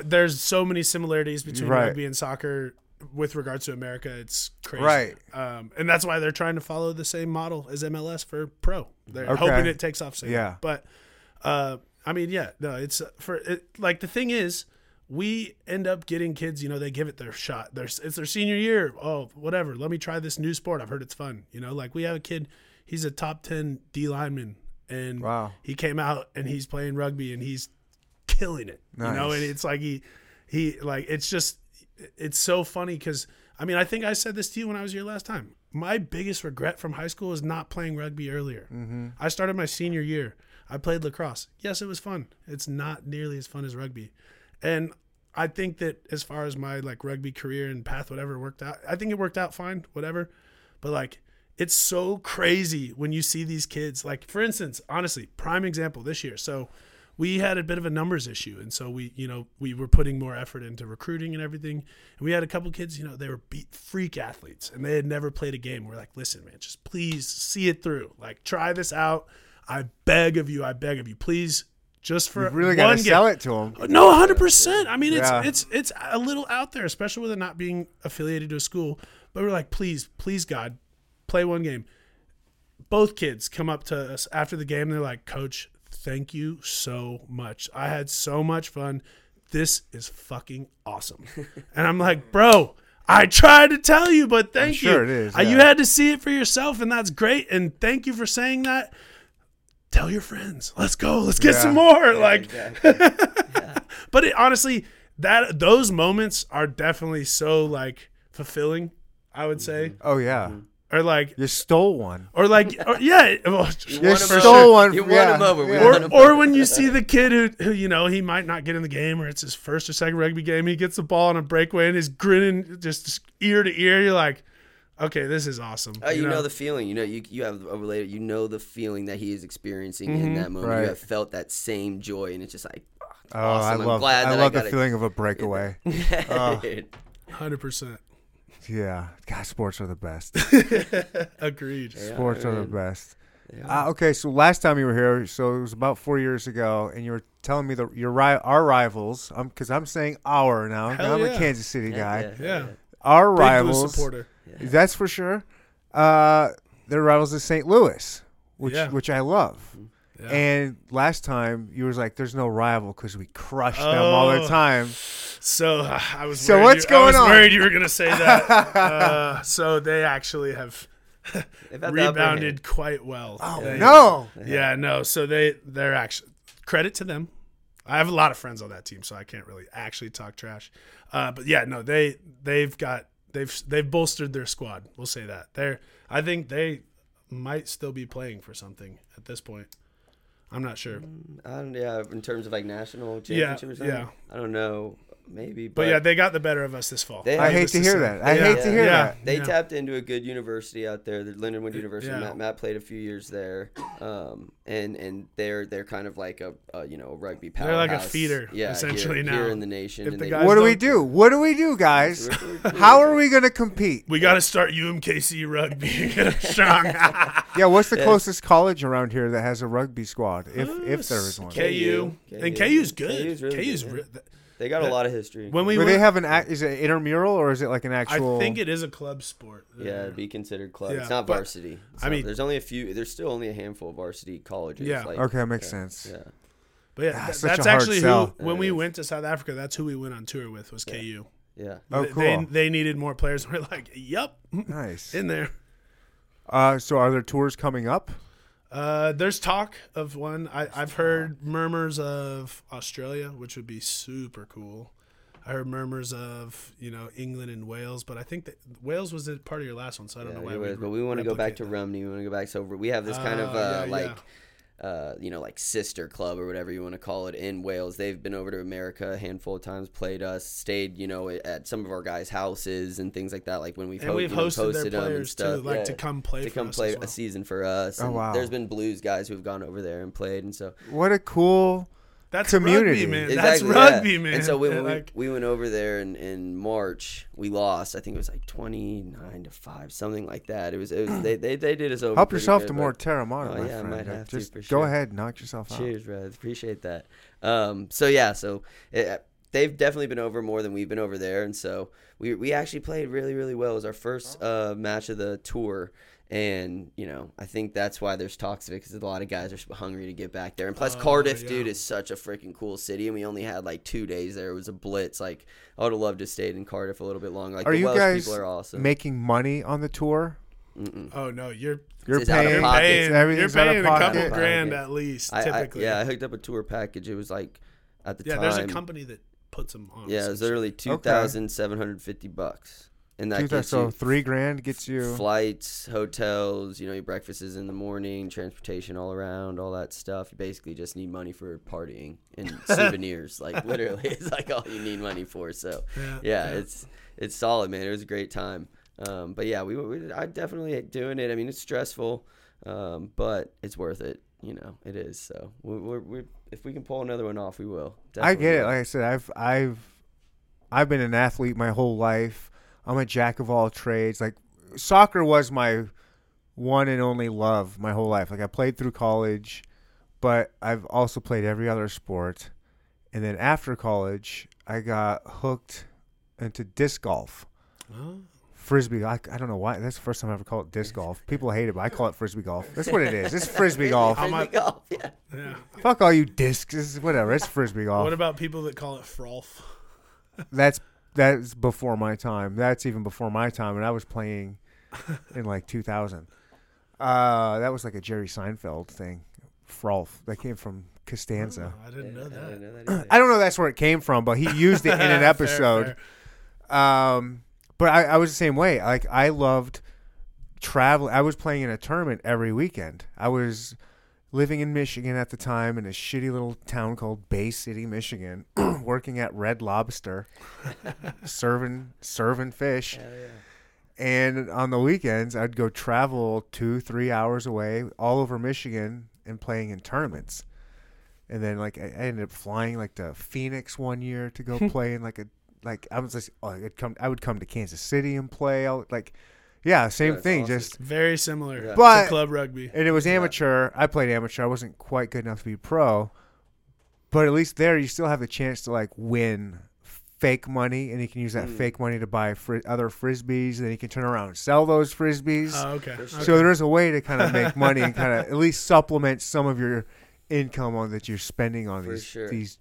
there's so many similarities between rugby and soccer with regards to America. It's crazy, right? And that's why they're trying to follow the same model as MLS for pro. They're hoping it takes off soon. Yeah, but it's the thing is. We end up getting kids, they give it their shot. It's their senior year. Oh, whatever. Let me try this new sport. I've heard it's fun. We have a kid, he's a top 10 D lineman. And he came out and he's playing rugby and he's killing it. Nice. And it's like it's so funny because, I mean, I think I said this to you when I was here last time. My biggest regret from high school is not playing rugby earlier. Mm-hmm. I started my senior year. I played lacrosse. Yes, it was fun. It's not nearly as fun as rugby. And I think that as far as my rugby career and path, whatever worked out, I think it worked out fine, whatever. But it's so crazy when you see these kids, for instance, honestly, prime example this year. So we had a bit of a numbers issue. And so we were putting more effort into recruiting and everything. And we had a couple kids, they were freak athletes and they had never played a game. We're like, listen, man, just please see it through. Try this out. I beg of you, please. Just for you really got to sell it to them. No, 100%. I mean, it's a little out there, especially with it not being affiliated to a school. But we're like, please, God, play one game. Both kids come up to us after the game. They're like, Coach, thank you so much. I had so much fun. This is fucking awesome. And I'm like, bro, I tried to tell you, but thank you. Sure it is. Yeah. You had to see it for yourself, and that's great. And thank you for saying that. Tell your friends. Let's go. Let's get some more. Exactly. But honestly, those moments are definitely so fulfilling. I would say. Oh yeah. Mm-hmm. Or you stole one. You stole one. You won him over. Or when you see the kid who he might not get in the game, or it's his first or second rugby game, he gets the ball on a breakaway and he's grinning just ear to ear. You're like. Okay, this is awesome. Oh, you know the feeling. You have a relator. You know the feeling that he is experiencing in that moment. Right. You have felt that same joy, and it's just like, oh, it's awesome. I love the feeling of a breakaway. 100%. Yeah, God, sports are the best. Agreed. Sports are the best. Yeah. Okay, so last time you were here, so it was about 4 years ago, and you were telling me our rivals. Because I'm saying our now. I'm a Kansas City guy. Yeah. Our big rivals. Blue supporter. Yeah. That's for sure. Their rivals is St. Louis, which I love. Yeah. And last time you was like, "There's no rival because we crush them all the time." So I was. So what's going on? I was worried you were going to say that. So they actually have rebounded quite well. Oh no! So they're actually. credit to them. I have a lot of friends on that team, so I can't really actually talk trash. But yeah, no, they've bolstered their squad. We'll say that. I think they might still be playing for something at this point. I'm not sure. Yeah, in terms of like national championship or something. Yeah. I don't know. Maybe. But yeah, they got the better of us this fall. I hate to hear that. I hate to hear that. They tapped into a good university out there, the Lindenwood University. Yeah. Matt played a few years there. And they're kind of like a rugby powerhouse. They're like a feeder essentially now. Here in the nation. What do we do, guys? How are we going to compete? We got to start UMKC rugby. Get them strong. Yeah, what's the closest college around here that has a rugby squad, if there is one? KU. And KU's good. KU's really good. They got a lot of history. They have is it intramural or is it like an actual? I think it is a club sport. Yeah, it'd be considered club. Yeah, it's not varsity. There's only a few. There's still only a handful of varsity colleges. Yeah. That makes sense. Yeah. But yeah, that's actually who. When we went to South Africa, that's who we went on tour with was KU. Yeah. Oh, cool. They needed more players. We're like, yep. Nice. In there. So are there tours coming up? There's talk of one. I've heard murmurs of Australia, which would be super cool. I heard murmurs of England and Wales, but I think that Wales was a part of your last one, so I don't know why. But we want to go back to Rumney. We want to go back. So we have this kind of like sister club or whatever you want to call it in Wales. They've been over to America a handful of times, played us, stayed, at some of our guys' houses and things like that. Like when we've hosted their players too, to come play to for come us play as well. A season for us. Oh, wow. There's been Blues guys who've gone over there and played, and so what a cool. That's community, rugby, man. Exactly, that's rugby, man. And so we went over there in March. We lost. I think it was like 29-5, something like that. It was they did us over. Help yourself to more Terramana, my friend. I might have just to, for sure. Go ahead, knock yourself out. Cheers, brother. Appreciate that. They've definitely been over more than we've been over there, and so we actually played really, really well. It was our first match of the tour. And, I think that's why there's talks of it, because a lot of guys are hungry to get back there. And plus, Cardiff, dude, is such a freaking cool city. And we only had, 2 days there. It was a blitz. Like, I would have loved to stayed in Cardiff a little bit longer. Like, are the Welsh people are awesome. Are you guys making money on the tour? Mm-mm. Oh, no. You're paying. You're paying a couple grand at least, typically. I hooked up a tour package. It was, at the time. Yeah, there's a company that puts them on. Yeah, it was literally $2,750 bucks. And that gets you $3,000 gets you flights, hotels, your breakfast is in the morning, transportation all around, all that stuff. You basically just need money for partying and souvenirs. Literally, it's all you need money for. So, yeah. It's solid, man. It was a great time. But yeah, I definitely doing it. I mean, it's stressful, but it's worth it. It is. So if we can pull another one off, we will. Definitely. I get it. Like I said, I've been an athlete my whole life. I'm a jack of all trades. Soccer was my one and only love my whole life. I played through college, but I've also played every other sport. And then after college, I got hooked into disc golf. Oh. Frisbee. I don't know why. That's the first time I ever called it disc golf. People hate it, but I call it frisbee golf. That's what it is. It's frisbee golf. Yeah. Fuck all you discs. It's whatever. It's frisbee golf. What about people that call it frolf? That's before my time. That's even before my time, and I was playing in 2000. That was a Jerry Seinfeld thing. Frolf. That came from Costanza. I didn't know that. I don't know that's where it came from, but he used it in an episode. Fair. But I was the same way. I loved traveling. I was playing in a tournament every weekend. I was living in Michigan at the time in a shitty little town called Bay City, Michigan, working at Red Lobster, serving fish. Hell yeah. And on the weekends, I'd go travel 2-3 hours away all over Michigan and playing in tournaments. And then I ended up flying to Phoenix one year to go play in I would come to Kansas City and play. Yeah, same thing. Awesome. Just very similar to club rugby. And it was amateur. I played amateur. I wasn't quite good enough to be pro. But at least there you still have the chance to win fake money, and you can use that fake money to buy other Frisbees, and then you can turn around and sell those Frisbees. Oh, okay. So there is a way to kind of make money and kind of at least supplement some of your income that you're spending on these.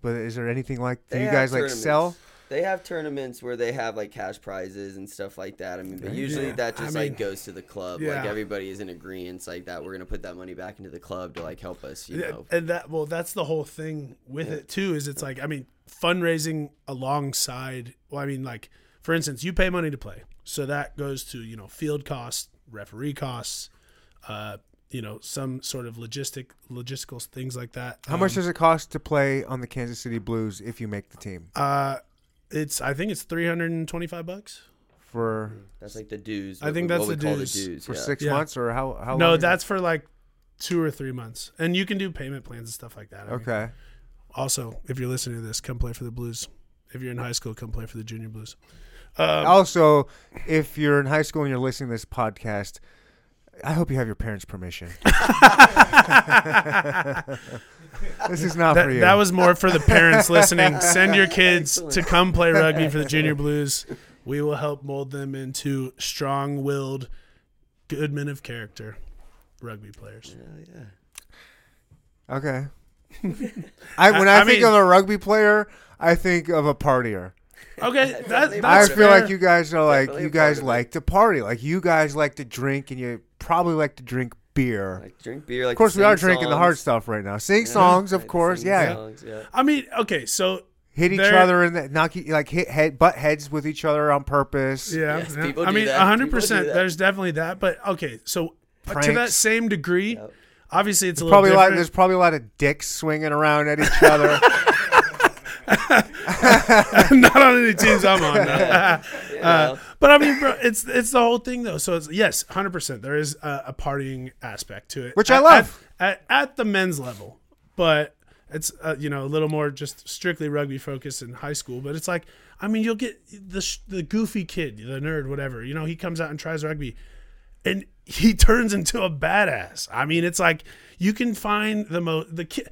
But is there anything like, do you guys tournaments. Sell? They have tournaments where they have like cash prizes and stuff like that. I mean, but usually that just like goes to the club. Yeah. Like everybody is in agreement like that we're gonna put that money back into the club to like help us, you know. And that that's the whole thing with it too, is it's like, I mean, fundraising alongside, well, I mean, like for instance, you pay money to play. So that goes to, you know, field costs, referee costs, you know, some sort of logistical things like that. How much does it cost to play on the Kansas City Blues if you make the team? I think it's $325 for. That's like the dues. I think that's the dues for 6 months or how? No, long that's for like 2 or 3 months, and you can do payment plans and stuff like that. I mean, also, if you're listening to this, come play for the Blues. If you're in high school, come play for the Junior Blues. Also, if you're in high school and you're listening to this podcast, I hope you have your parents' permission. This is not for you. That was more for the parents listening. Send your kids to come play rugby for the Junior Blues. We will help mold them into strong-willed, good men of character rugby players. Yeah. Okay. When I think of a rugby player, I think of a partier. Okay, that's I feel fair. Like you guys are like definitely you guys like to party, like you guys like to drink, and you probably like to drink beer. Like drink beer, like of course we are drinking songs. The hard stuff right now. Sing songs, of course, songs. I mean, okay, so hit each other in the butt heads with each other on purpose. Yeah, yes, people do 100%. There's definitely that, but okay, so to that same degree, obviously it's a little different. There's probably a lot of dicks swinging around at each other. Not on any teams I'm on. No. But I mean, bro, it's the whole thing though. So it's 100%. There is a partying aspect to it, which I love at the men's level. But it's you know, a little more just strictly rugby focused in high school. But it's like, I mean, you'll get the goofy kid, the nerd, whatever. You know, he comes out and tries rugby, and he turns into a badass. I mean, it's like you can find the kid.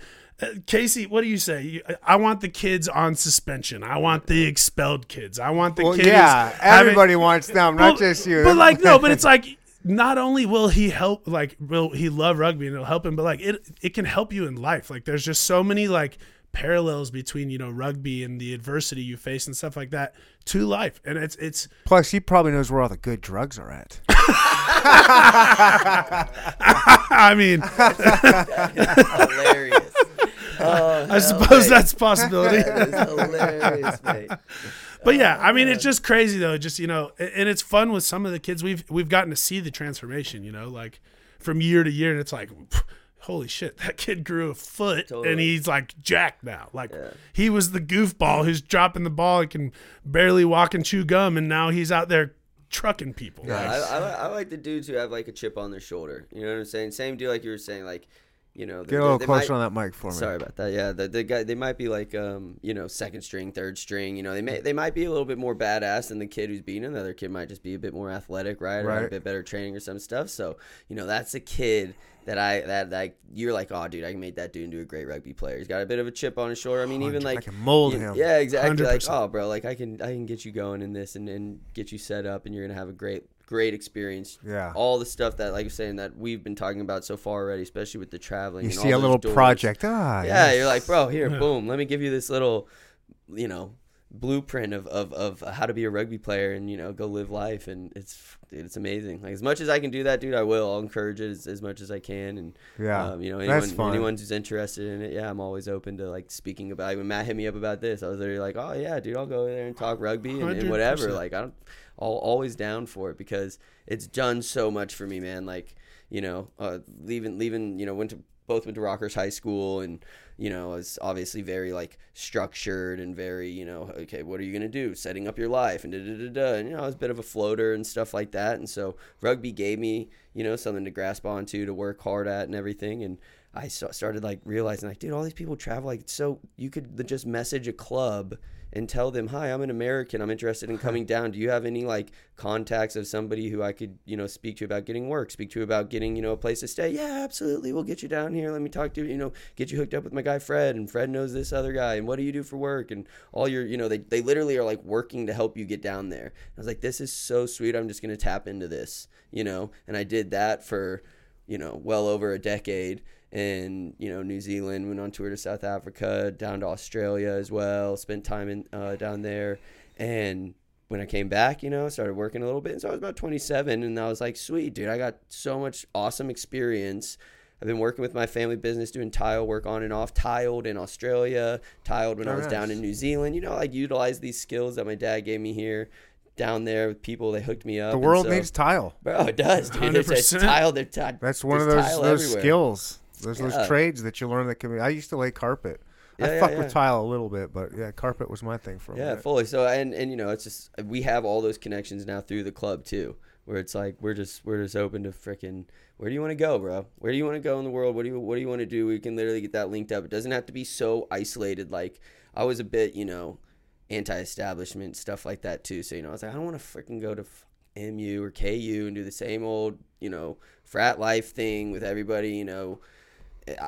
Casey, what do you say? I want the kids on suspension. I want the expelled kids. I want the kids. Yeah, everybody wants them, not just you. But like, no, but it's like, not only will he help, like, will he love rugby and it'll help him, but like, it can help you in life. Like, there's just so many like parallels between, you know, rugby and the adversity you face and stuff like that to life. And it's. Plus, he probably knows where all the good drugs are at. I mean, that's hilarious. Oh, I suppose that's a possibility. That is hilarious, mate. But I mean, it's just crazy though. Just, you know, and it's fun with some of the kids. We've gotten to see the transformation, you know, like from year to year, and it's like, holy shit, that kid grew a foot and he's like jacked now. Like he was the goofball who's dropping the ball and can barely walk and chew gum, and now he's out there trucking people. Yeah, like, I like the dudes who have like a chip on their shoulder. You know what I'm saying? Same dude, like you were saying, like. You know, get a little closer on that mic for me. Sorry about that. Yeah, the guy, they might be like, you know, second string, third string. You know, they might be a little bit more badass than the kid who's beating him. The other kid might just be a bit more athletic, right? Or a bit better training or some stuff. So, you know, that's a kid that you're like, oh, dude, I can make that dude into a great rugby player. He's got a bit of a chip on his shoulder. I mean, even like I can mold him. Yeah, exactly. 100%. Like, oh, bro, like I can get you going in this and get you set up, and you're gonna have a great experience. Yeah, all the stuff that, like you're saying, that we've been talking about so far already, especially with the traveling. You and see all a little doors. Project. You're like, bro, here, boom. Let me give you this little, you know, blueprint of how to be a rugby player and, you know, go live life. And it's amazing. Like, as much as I can do that, dude, I will. I'll encourage it as much as I can. And you know, anyone who's interested in it, I'm always open to like speaking about. Like, when Matt hit me up about this, I was literally like, oh yeah, dude, I'll go in there and talk rugby and whatever. Like, I don't. Always down for it because it's done so much for me, man. Like, you know, leaving, you know, went to Rockers High School, and, you know, I was obviously very like structured and very, you know, okay, what are you gonna do? Setting up your life and And, you know, I was a bit of a floater and stuff like that. And so rugby gave me, you know, something to grasp onto, to work hard at and everything. And I started like realizing, like, dude, all these people travel. Like, so you could just message a club and tell them, hi, I'm an American. I'm interested in coming down. Do you have any like contacts of somebody who I could, you know, speak to about getting work, speak to about getting, you know, a place to stay? Yeah, absolutely. We'll get you down here. Let me talk to you, you know, get you hooked up with my guy, Fred. And Fred knows this other guy. And what do you do for work? And all your, you know, they literally are like working to help you get down there. I was like, this is so sweet. I'm just going to tap into this, you know, and I did that for, you know, well over a decade. and, you know, New Zealand, went on tour to South Africa, down to Australia as well, spent time in down there. And when I came back, you know, started working a little bit. And so I was about 27, and I was like, sweet, dude, I got so much awesome experience. I've been working with my family business, doing tile work on and off, tiled in Australia, tiled when I was down in New Zealand. You know, like, utilize these skills that my dad gave me here, down there with people. They hooked me up. The world needs tile. Bro, it does, dude. 100%. It's tile. That's one of those skills. Those trades that you learn that can be. I used to lay carpet. I fucked with tile a little bit, but carpet was my thing for a minute. Yeah, fully. So, and you know, it's just, we have all those connections now through the club too, where it's like, we're just open to freaking, where do you want to go, bro? Where do you want to go in the world? What do you want to do? We can literally get that linked up. It doesn't have to be so isolated. Like, I was a bit, you know, anti-establishment, stuff like that too. So, you know, I was like, I don't want to freaking go to MU or KU and do the same old, you know, frat life thing with everybody, you know.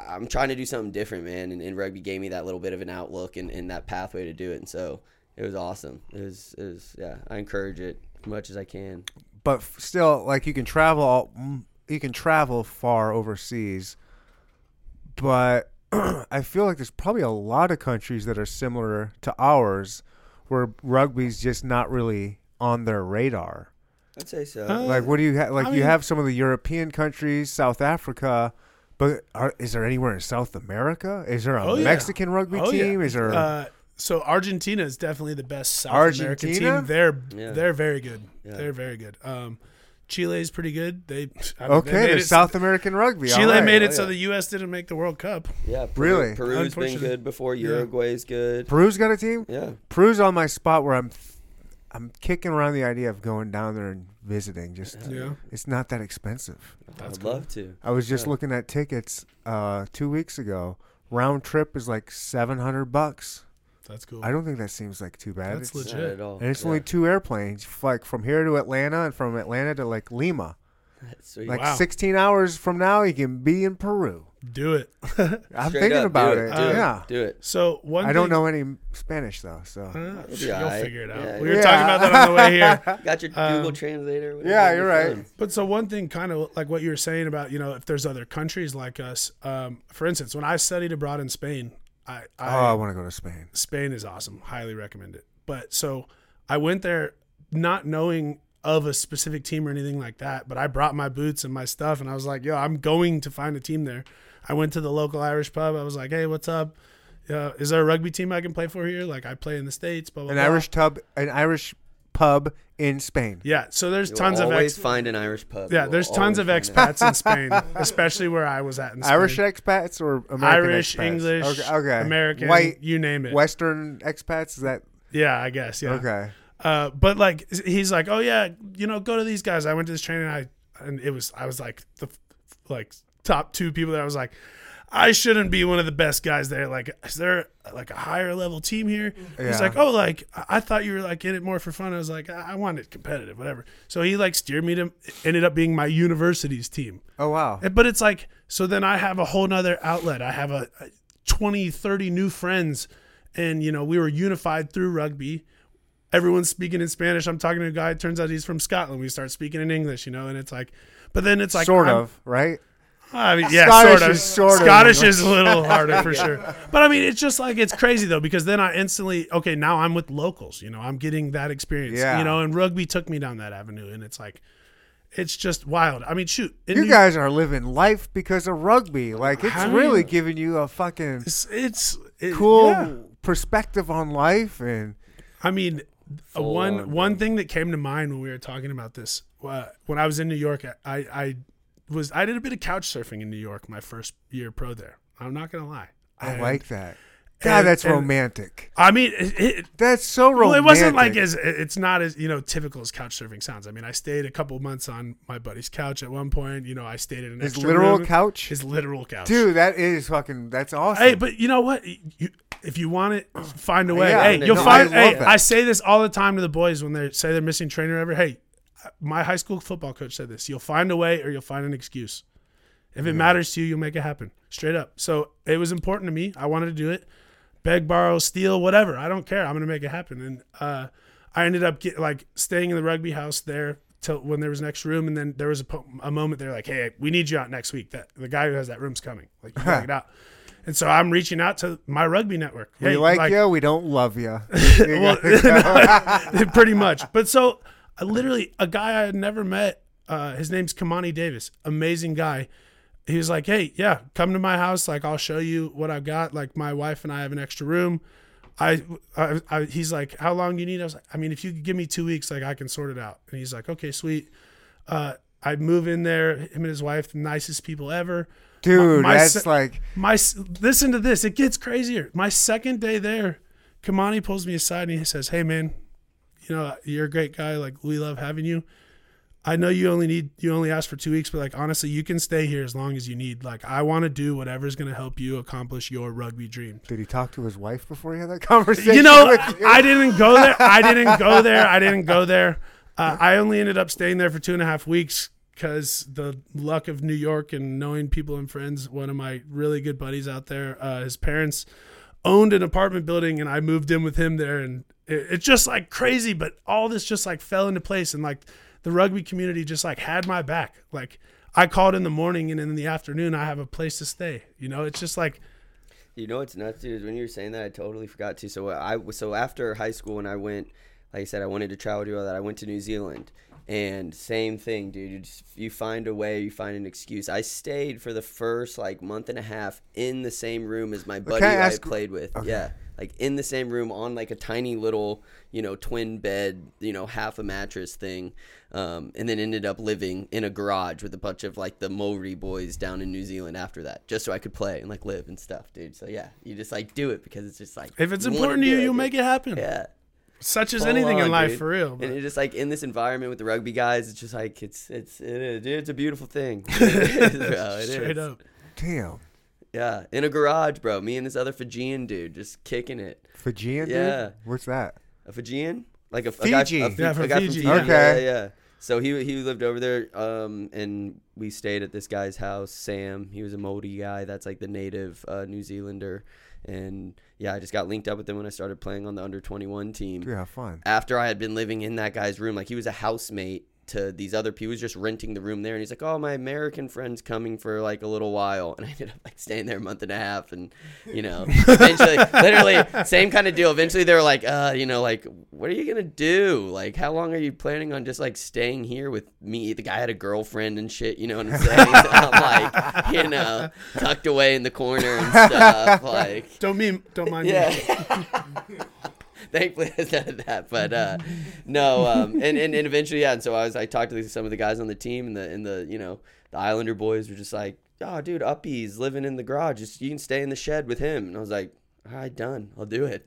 I'm trying to do something different, man, and rugby gave me that little bit of an outlook and that pathway to do it, and so it was awesome. It was yeah, I encourage it as much as I can. But still, like, you can travel far overseas, but I feel like there's probably a lot of countries that are similar to ours where rugby's just not really on their radar. I'd say so. Like, what do you have? Like, you have some of the European countries, South Africa. But is there anywhere in South America? Is there a Mexican rugby team? Yeah. Is there? So Argentina is definitely the best South American team. They're very good. Yeah. They're very good. Chile is pretty good. There's South American rugby. Chile made it so the U.S. didn't make the World Cup. Yeah, really. Peru's been good before. Uruguay's good. Peru's got a team. Yeah, Peru's on my spot where I'm kicking around the idea of going down there and visiting. It's not that expensive. I'd love to. I was just looking at tickets 2 weeks ago. Round trip is like $700. That's cool. I don't think that seems like too bad. That's legit. Not at all. And it's only two airplanes, like from here to Atlanta and from Atlanta to like Lima. That's sweet. Like 16 hours from now, you can be in Peru. Do it. I'm thinking about it. Do it. So I don't know any Spanish though, so you'll figure it out. Yeah, we were talking about that on the way here. Got your Google Translator. Yeah, you're right. But so one thing, kind of like what you were saying about, you know, if there's other countries like us. For instance, when I studied abroad in Spain, I want to go to Spain. Spain is awesome. Highly recommend it. But so I went there not knowing of a specific team or anything like that, but I brought my boots and my stuff, and I was like, yo, I'm going to find a team there. I went to the local Irish pub. I was like, hey, what's up? Is there a rugby team I can play for here? Like, I play in the States, blah, blah, blah. An Irish pub in Spain. Yeah, so there's tons of expats. Always find an Irish pub. Yeah, there's tons of expats in Spain, especially where I was at in Spain. Irish expats or American Irish, expats? English, okay. American, white, you name it. Western expats, is that? Yeah, I guess, yeah. Okay. But like, he's like, oh yeah, you know, go to these guys. I went to this training and I was like the top two people that I was like, I shouldn't be one of the best guys there. Like, is there like a higher level team here? Yeah. He's like, oh, like, I thought you were like in it more for fun. I was like, I want it competitive, whatever. So he like steered me to, ended up being my university's team. Oh, wow. But it's like, so then I have a whole nother outlet. I have 20, 30 new friends, and, you know, we were unified through rugby. Everyone's speaking in Spanish. I'm talking to a guy. It turns out he's from Scotland. We start speaking in English, you know, and it's like, but then it's like. Sort of, right? I mean, yeah, sort of. Scottish is a little harder for sure. But I mean, it's just like, it's crazy though, because then I instantly, okay, now I'm with locals, you know, I'm getting that experience, you know, and rugby took me down that avenue, and it's like, it's just wild. I mean, shoot. You guys are living life because of rugby. Like, it's really giving you a fucking cool perspective on life. And I mean, one thing that came to mind when we were talking about this, when I was in New York, I did a bit of couch surfing in New York my first year pro there. I'm not going to lie. I like that. God, that's romantic. I mean, that's so romantic. Well, it wasn't like it's not as, you know, typical as couch surfing sounds. I mean, I stayed a couple months on my buddy's couch at one point. You know, I stayed in an extra room. His literal couch. Dude, that is fucking, that's awesome. Hey, but you know what? If you want it, find a way. I say this all the time to the boys when they say they're missing trainer ever. Hey, my high school football coach said this. You'll find a way or you'll find an excuse. If it matters to you, you'll make it happen. Straight up. So it was important to me. I wanted to do it. Beg, borrow, steal, whatever. I don't care. I'm going to make it happen. And I ended up staying in the rugby house there till when there was next room. And then there was a moment they're like, hey, we need you out next week. That the guy who has that room's coming. Like, you bring it out. And so I'm reaching out to my rugby network. Hey, we like you. We don't love you. Well, pretty much. But so literally a guy I had never met, his name's Kamani Davis, amazing guy. He was like, hey, yeah, come to my house. Like, I'll show you what I've got. Like, my wife and I have an extra room. He's like, how long do you need? I was like, I mean, if you could give me 2 weeks, like I can sort it out. And he's like, okay, sweet. I move in there, him and his wife, the nicest people ever. Dude, listen to this. It gets crazier. My second day there, Kamani pulls me aside and he says, hey man, you know, you're a great guy. Like, we love having you. I know you only asked for 2 weeks, but like, honestly, you can stay here as long as you need. Like, I want to do whatever's going to help you accomplish your rugby dream. Did he talk to his wife before he had that conversation? You know, I didn't go there. I only ended up staying there for 2.5 weeks because the luck of New York and knowing people and friends, one of my really good buddies out there, his parents owned an apartment building and I moved in with him there. And it's just like crazy, but all this just like fell into place. And like, the rugby community just like had my back. Like, I called in the morning and in the afternoon I have a place to stay. You know, it's just like, you know, it's nuts, dude. When you were saying that, I totally forgot to. So after high school, when I went, like I said, I wanted to travel, do all that. I went to New Zealand, and same thing, dude. You find a way, you find an excuse. I stayed for the first like month and a half in the same room as my buddy I played with. Okay. Yeah. Like in the same room on like a tiny little, you know, twin bed, you know, half a mattress thing. And then ended up living in a garage with a bunch of like the Maori boys down in New Zealand after that, just so I could play and like live and stuff, dude. So yeah, you just like do it because it's just like, if it's important to you, you'll make it happen. Yeah. Such as anything in life, for real. But. And it's just like in this environment with the rugby guys, it's just like, it's a beautiful thing. Straight up. Damn. Yeah, in a garage, bro. Me and this other Fijian dude just kicking it. Fijian dude? Yeah. What's that? A Fijian? Like a Fiji. A guy from Fiji. Okay. Yeah. So he lived over there, and we stayed at this guy's house, Sam. He was a Maori guy. That's like the native New Zealander. And, yeah, I just got linked up with him when I started playing on the under-21 team. Yeah, fun. After I had been living in that guy's room. Like, he was a housemate to these other people. He was just renting the room there, and he's like, oh, my American friend's coming for like a little while. And I ended up like staying there a month and a half, and you know, eventually literally same kind of deal. Eventually they were like, you know, like, what are you gonna do? Like, how long are you planning on just like staying here with me? The guy had a girlfriend and shit, you know what I'm saying? I'm like, you know, tucked away in the corner and stuff. Like, don't mind me. Thankfully, there's none of that, but no, and eventually, yeah. And so I talked to some of the guys on the team, and the you know, the Islander boys were just like, oh, dude, Uppy's living in the garage. Just, you can stay in the shed with him. And I was like, all right, done. I'll do it.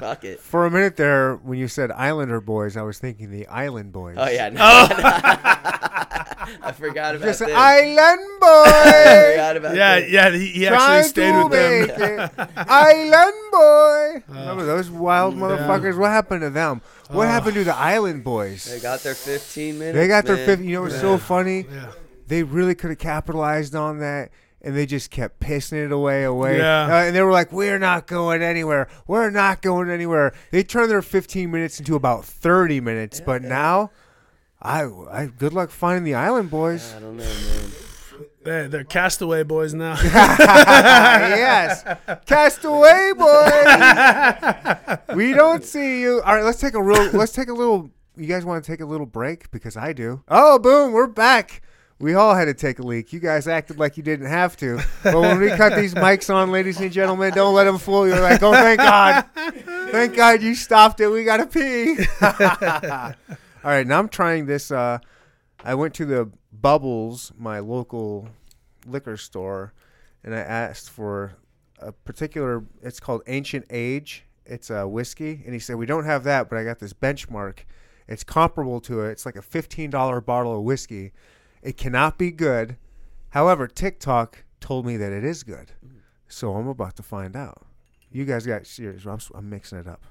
Fuck it. For a minute there, when you said Islander boys, I was thinking the Island Boys. Oh yeah. No, I forgot about that. Island boy. I forgot about that. Yeah, he actually stayed with them. Island boy. Remember those wild motherfuckers? What happened to them? What happened to the Island boys? They got their 15 minutes. You know what's so funny? Yeah. They really could have capitalized on that. And they just kept pissing it away. Yeah. And they were like, we're not going anywhere. We're not going anywhere. They turned their 15 minutes into about 30 minutes. Yeah, but now, I good luck finding the Island boys. I don't know, man. They're castaway boys now. Yes. Castaway boys. We don't see you. All right, let's take a little. You guys want to take a little break? Because I do. Oh, boom. We're back. We all had to take a leak. You guys acted like you didn't have to. But when we cut these mics on, ladies and gentlemen, don't let them fool you. Like, oh, thank God. Thank God you stopped it. We got to pee. All right, now I'm trying this. I went to the Bubbles, my local liquor store, and I asked for a particular, it's called Ancient Age. It's a whiskey. And he said, we don't have that, but I got this benchmark. It's comparable to it. It's like a $15 bottle of whiskey. It cannot be good. However, TikTok told me that it is good. So I'm about to find out. You guys got serious. I'm mixing it up.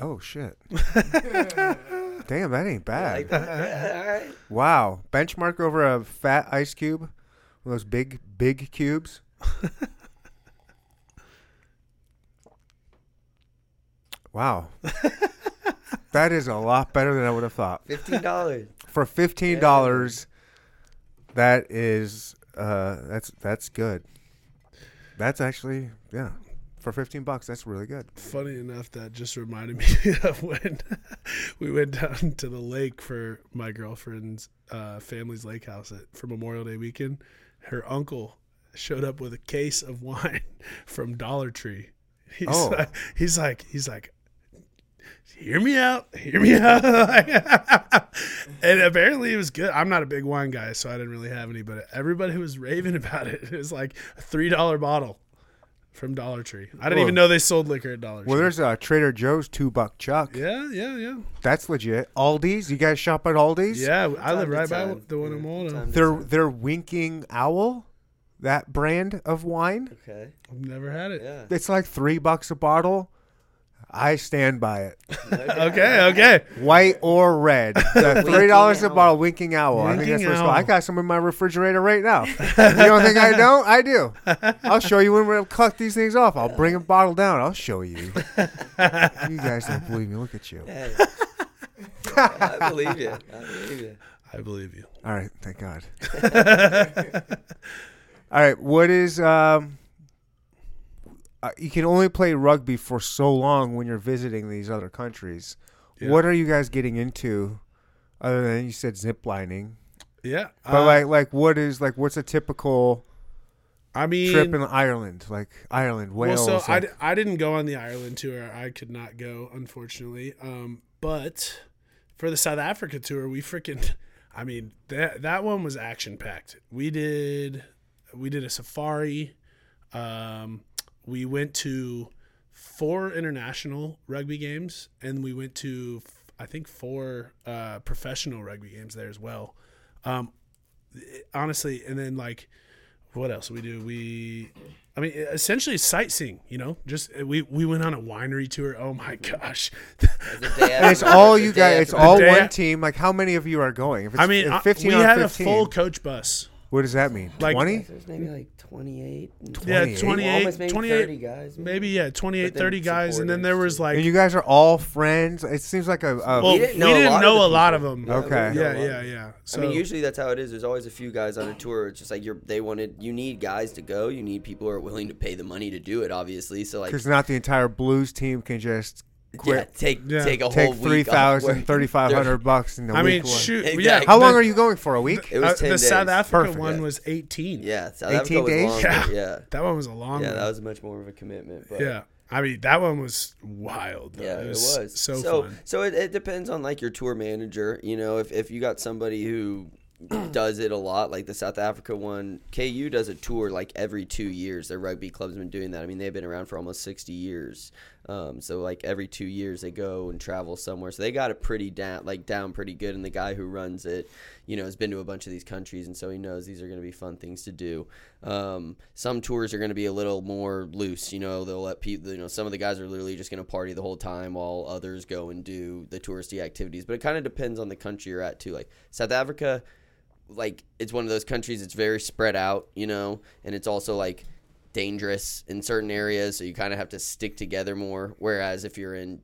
Oh, shit. Damn, that ain't bad. Like that. Wow. Benchmark over a fat ice cube. One of those big, big cubes. Wow. That is a lot better than I would have thought. $15 for $15. Yeah. That is that's good. That's actually, yeah, for $15, that's really good. Funny enough, that just reminded me of when we went down to the lake for my girlfriend's family's lake house for Memorial Day weekend. Her uncle showed up with a case of wine from Dollar Tree. He's like, hear me out. And apparently it was good. I'm not a big wine guy, so I didn't really have any, but everybody was raving about it. It was like a $3 bottle from Dollar Tree. I didn't even know they sold liquor at Dollar Tree. Well, there's a Trader Joe's $2 chuck. Yeah. That's legit. Aldi's. You guys shop at Aldi's? Yeah, I live right by the one in Waldo. They're Winking Owl. That brand of wine. Okay. I've never had it. Yeah. It's like $3 a bottle. I stand by it. Okay. White or red. $3 a bottle, Winking Owl. I think that's what I got some in my refrigerator right now. You don't think I don't? I do. I'll show you when we cut these things off. I'll bring a bottle down. I'll show you. You guys don't believe me. Look at you. Hey. I believe you. All right. Thank God. All right, what is you can only play rugby for so long when you're visiting these other countries. Yeah. What are you guys getting into other than you said zip lining? Yeah. But what's a typical trip in Ireland? Like Ireland, Wales. Well, so I didn't go on the Ireland tour. I could not go, unfortunately. But for the South Africa tour, we that one was action-packed. We did a safari. We went to 4 international rugby games, and we went to, I think, 4 professional rugby games there as well. Honestly, and then, like, what else did we do? Essentially sightseeing, just we went on a winery tour. Oh, my gosh. It's all you guys. It's all one team. Like, how many of you are going? If 15 we had 15. A full coach bus. What does that mean? 20? There's maybe like 28. Yeah, 28. Maybe 28, 30 guys. Maybe, yeah, 28, 30 guys. And then there was like... And you guys are all friends? It seems like a... we didn't know a lot of them. Okay. Yeah. So, usually that's how it is. There's always a few guys on a tour. It's just like you need guys to go. You need people who are willing to pay the money to do it, obviously. So like... Because not the entire Blues team can just... Quit. Yeah, take $3,000, $3,500 in the week one. Shoot. Exactly. Yeah. How long are you going for? A week? It was 10 days. South Africa one was 18. Yeah, South 18 Africa days. Was long, yeah. That one was a long. Yeah, that was much more of a commitment. But. Yeah, that one was wild. Though. Yeah, it was so fun. So it depends on like your tour manager. You know, if you got somebody who does it a lot, like the South Africa one, KU does a tour like every 2 years. Their rugby club's been doing that. They've been around for almost 60 years. So like every 2 years they go and travel somewhere. So they got it pretty down pretty good. And the guy who runs it, has been to a bunch of these countries. And so he knows these are going to be fun things to do. Some tours are going to be a little more loose. They'll let people, some of the guys are literally just going to party the whole time while others go and do the touristy activities. But it kind of depends on the country you're at too. Like South Africa, like it's one of those countries. It's very spread out, and it's also like dangerous in certain areas, so you kind of have to stick together more. Whereas if you're in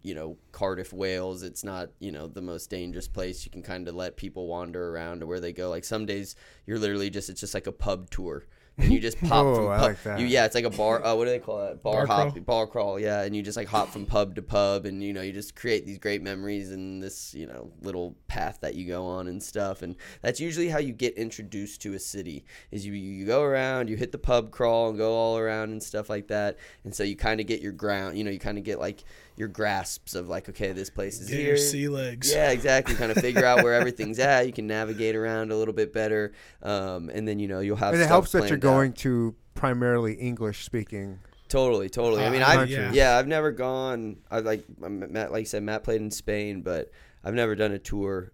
Cardiff, Wales, it's not the most dangerous place. You can kind of let people wander around to where they go. Like some days you're literally it's just like a pub tour, and you just pop from pub. Like that. It's like a bar. What do they call that? Bar crawl. Yeah, and you just like hop from pub to pub, and you just create these great memories and this little path that you go on and stuff. And that's usually how you get introduced to a city. Is you go around, you hit the pub crawl, and go all around and stuff like that. And so you kind of get your ground. You kind of get like your grasps of like, okay, this place is here. Your sea legs. Yeah, exactly. Kind of figure out where everything's at. You can navigate around a little bit better. And then, you'll have. And it helps that you're going to primarily English speaking. Totally. I've never gone. Matt played in Spain, but I've never done a tour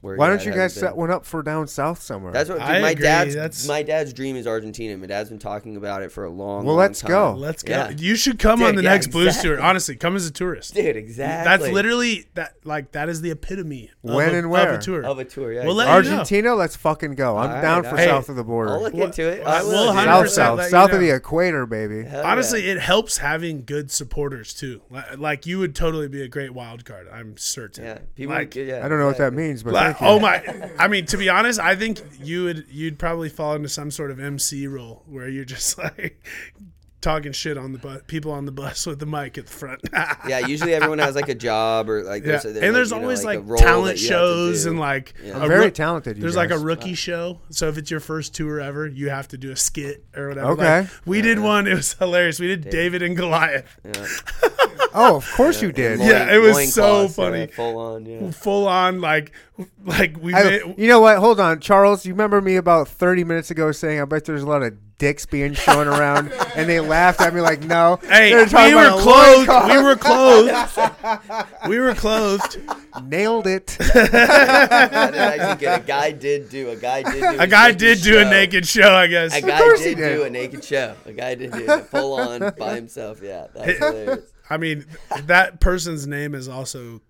Why don't you guys set one up for down south somewhere? That's what I agree. My dad's dream is Argentina. My dad's been talking about it for a long time. Well, let's go. Let's go. Yeah. You should come on the next Blues tour. Honestly, come as a tourist. Dude, exactly. That's literally that. Like that is the epitome. When and where of a tour. Of a tour. Yeah. We'll let Argentina. You know. Let's fucking go. I'm right, down for south of the border. I'll look into it. Well, south of the equator, baby. Honestly, it helps having good supporters too. Like you would totally be a great wild card. I'm certain. Yeah. People. I don't know what that means, but. Oh my! I mean, to be honest, I think you'd probably fall into some sort of MC role where you're just like talking shit on the bus, people on the bus with the mic at the front. Yeah, usually everyone has like a job or like. Yeah. And there's always like talent shows and like. Yeah. I'm very talented. There's like a rookie show, so if it's your first tour ever, you have to do a skit or whatever. Okay. Like, we did one. It was hilarious. We did David and Goliath. Yeah. Oh, of course you did. It was so funny. Full on, like we. You know what? Hold on, Charles. You remember me about 30 minutes ago saying, "I bet there's a lot of dicks being shown around," and they laughed at me like, "No." Hey, we were clothed. Nailed it. A guy did do it full on by himself. Yeah, that's hilarious. I mean, that person's name is also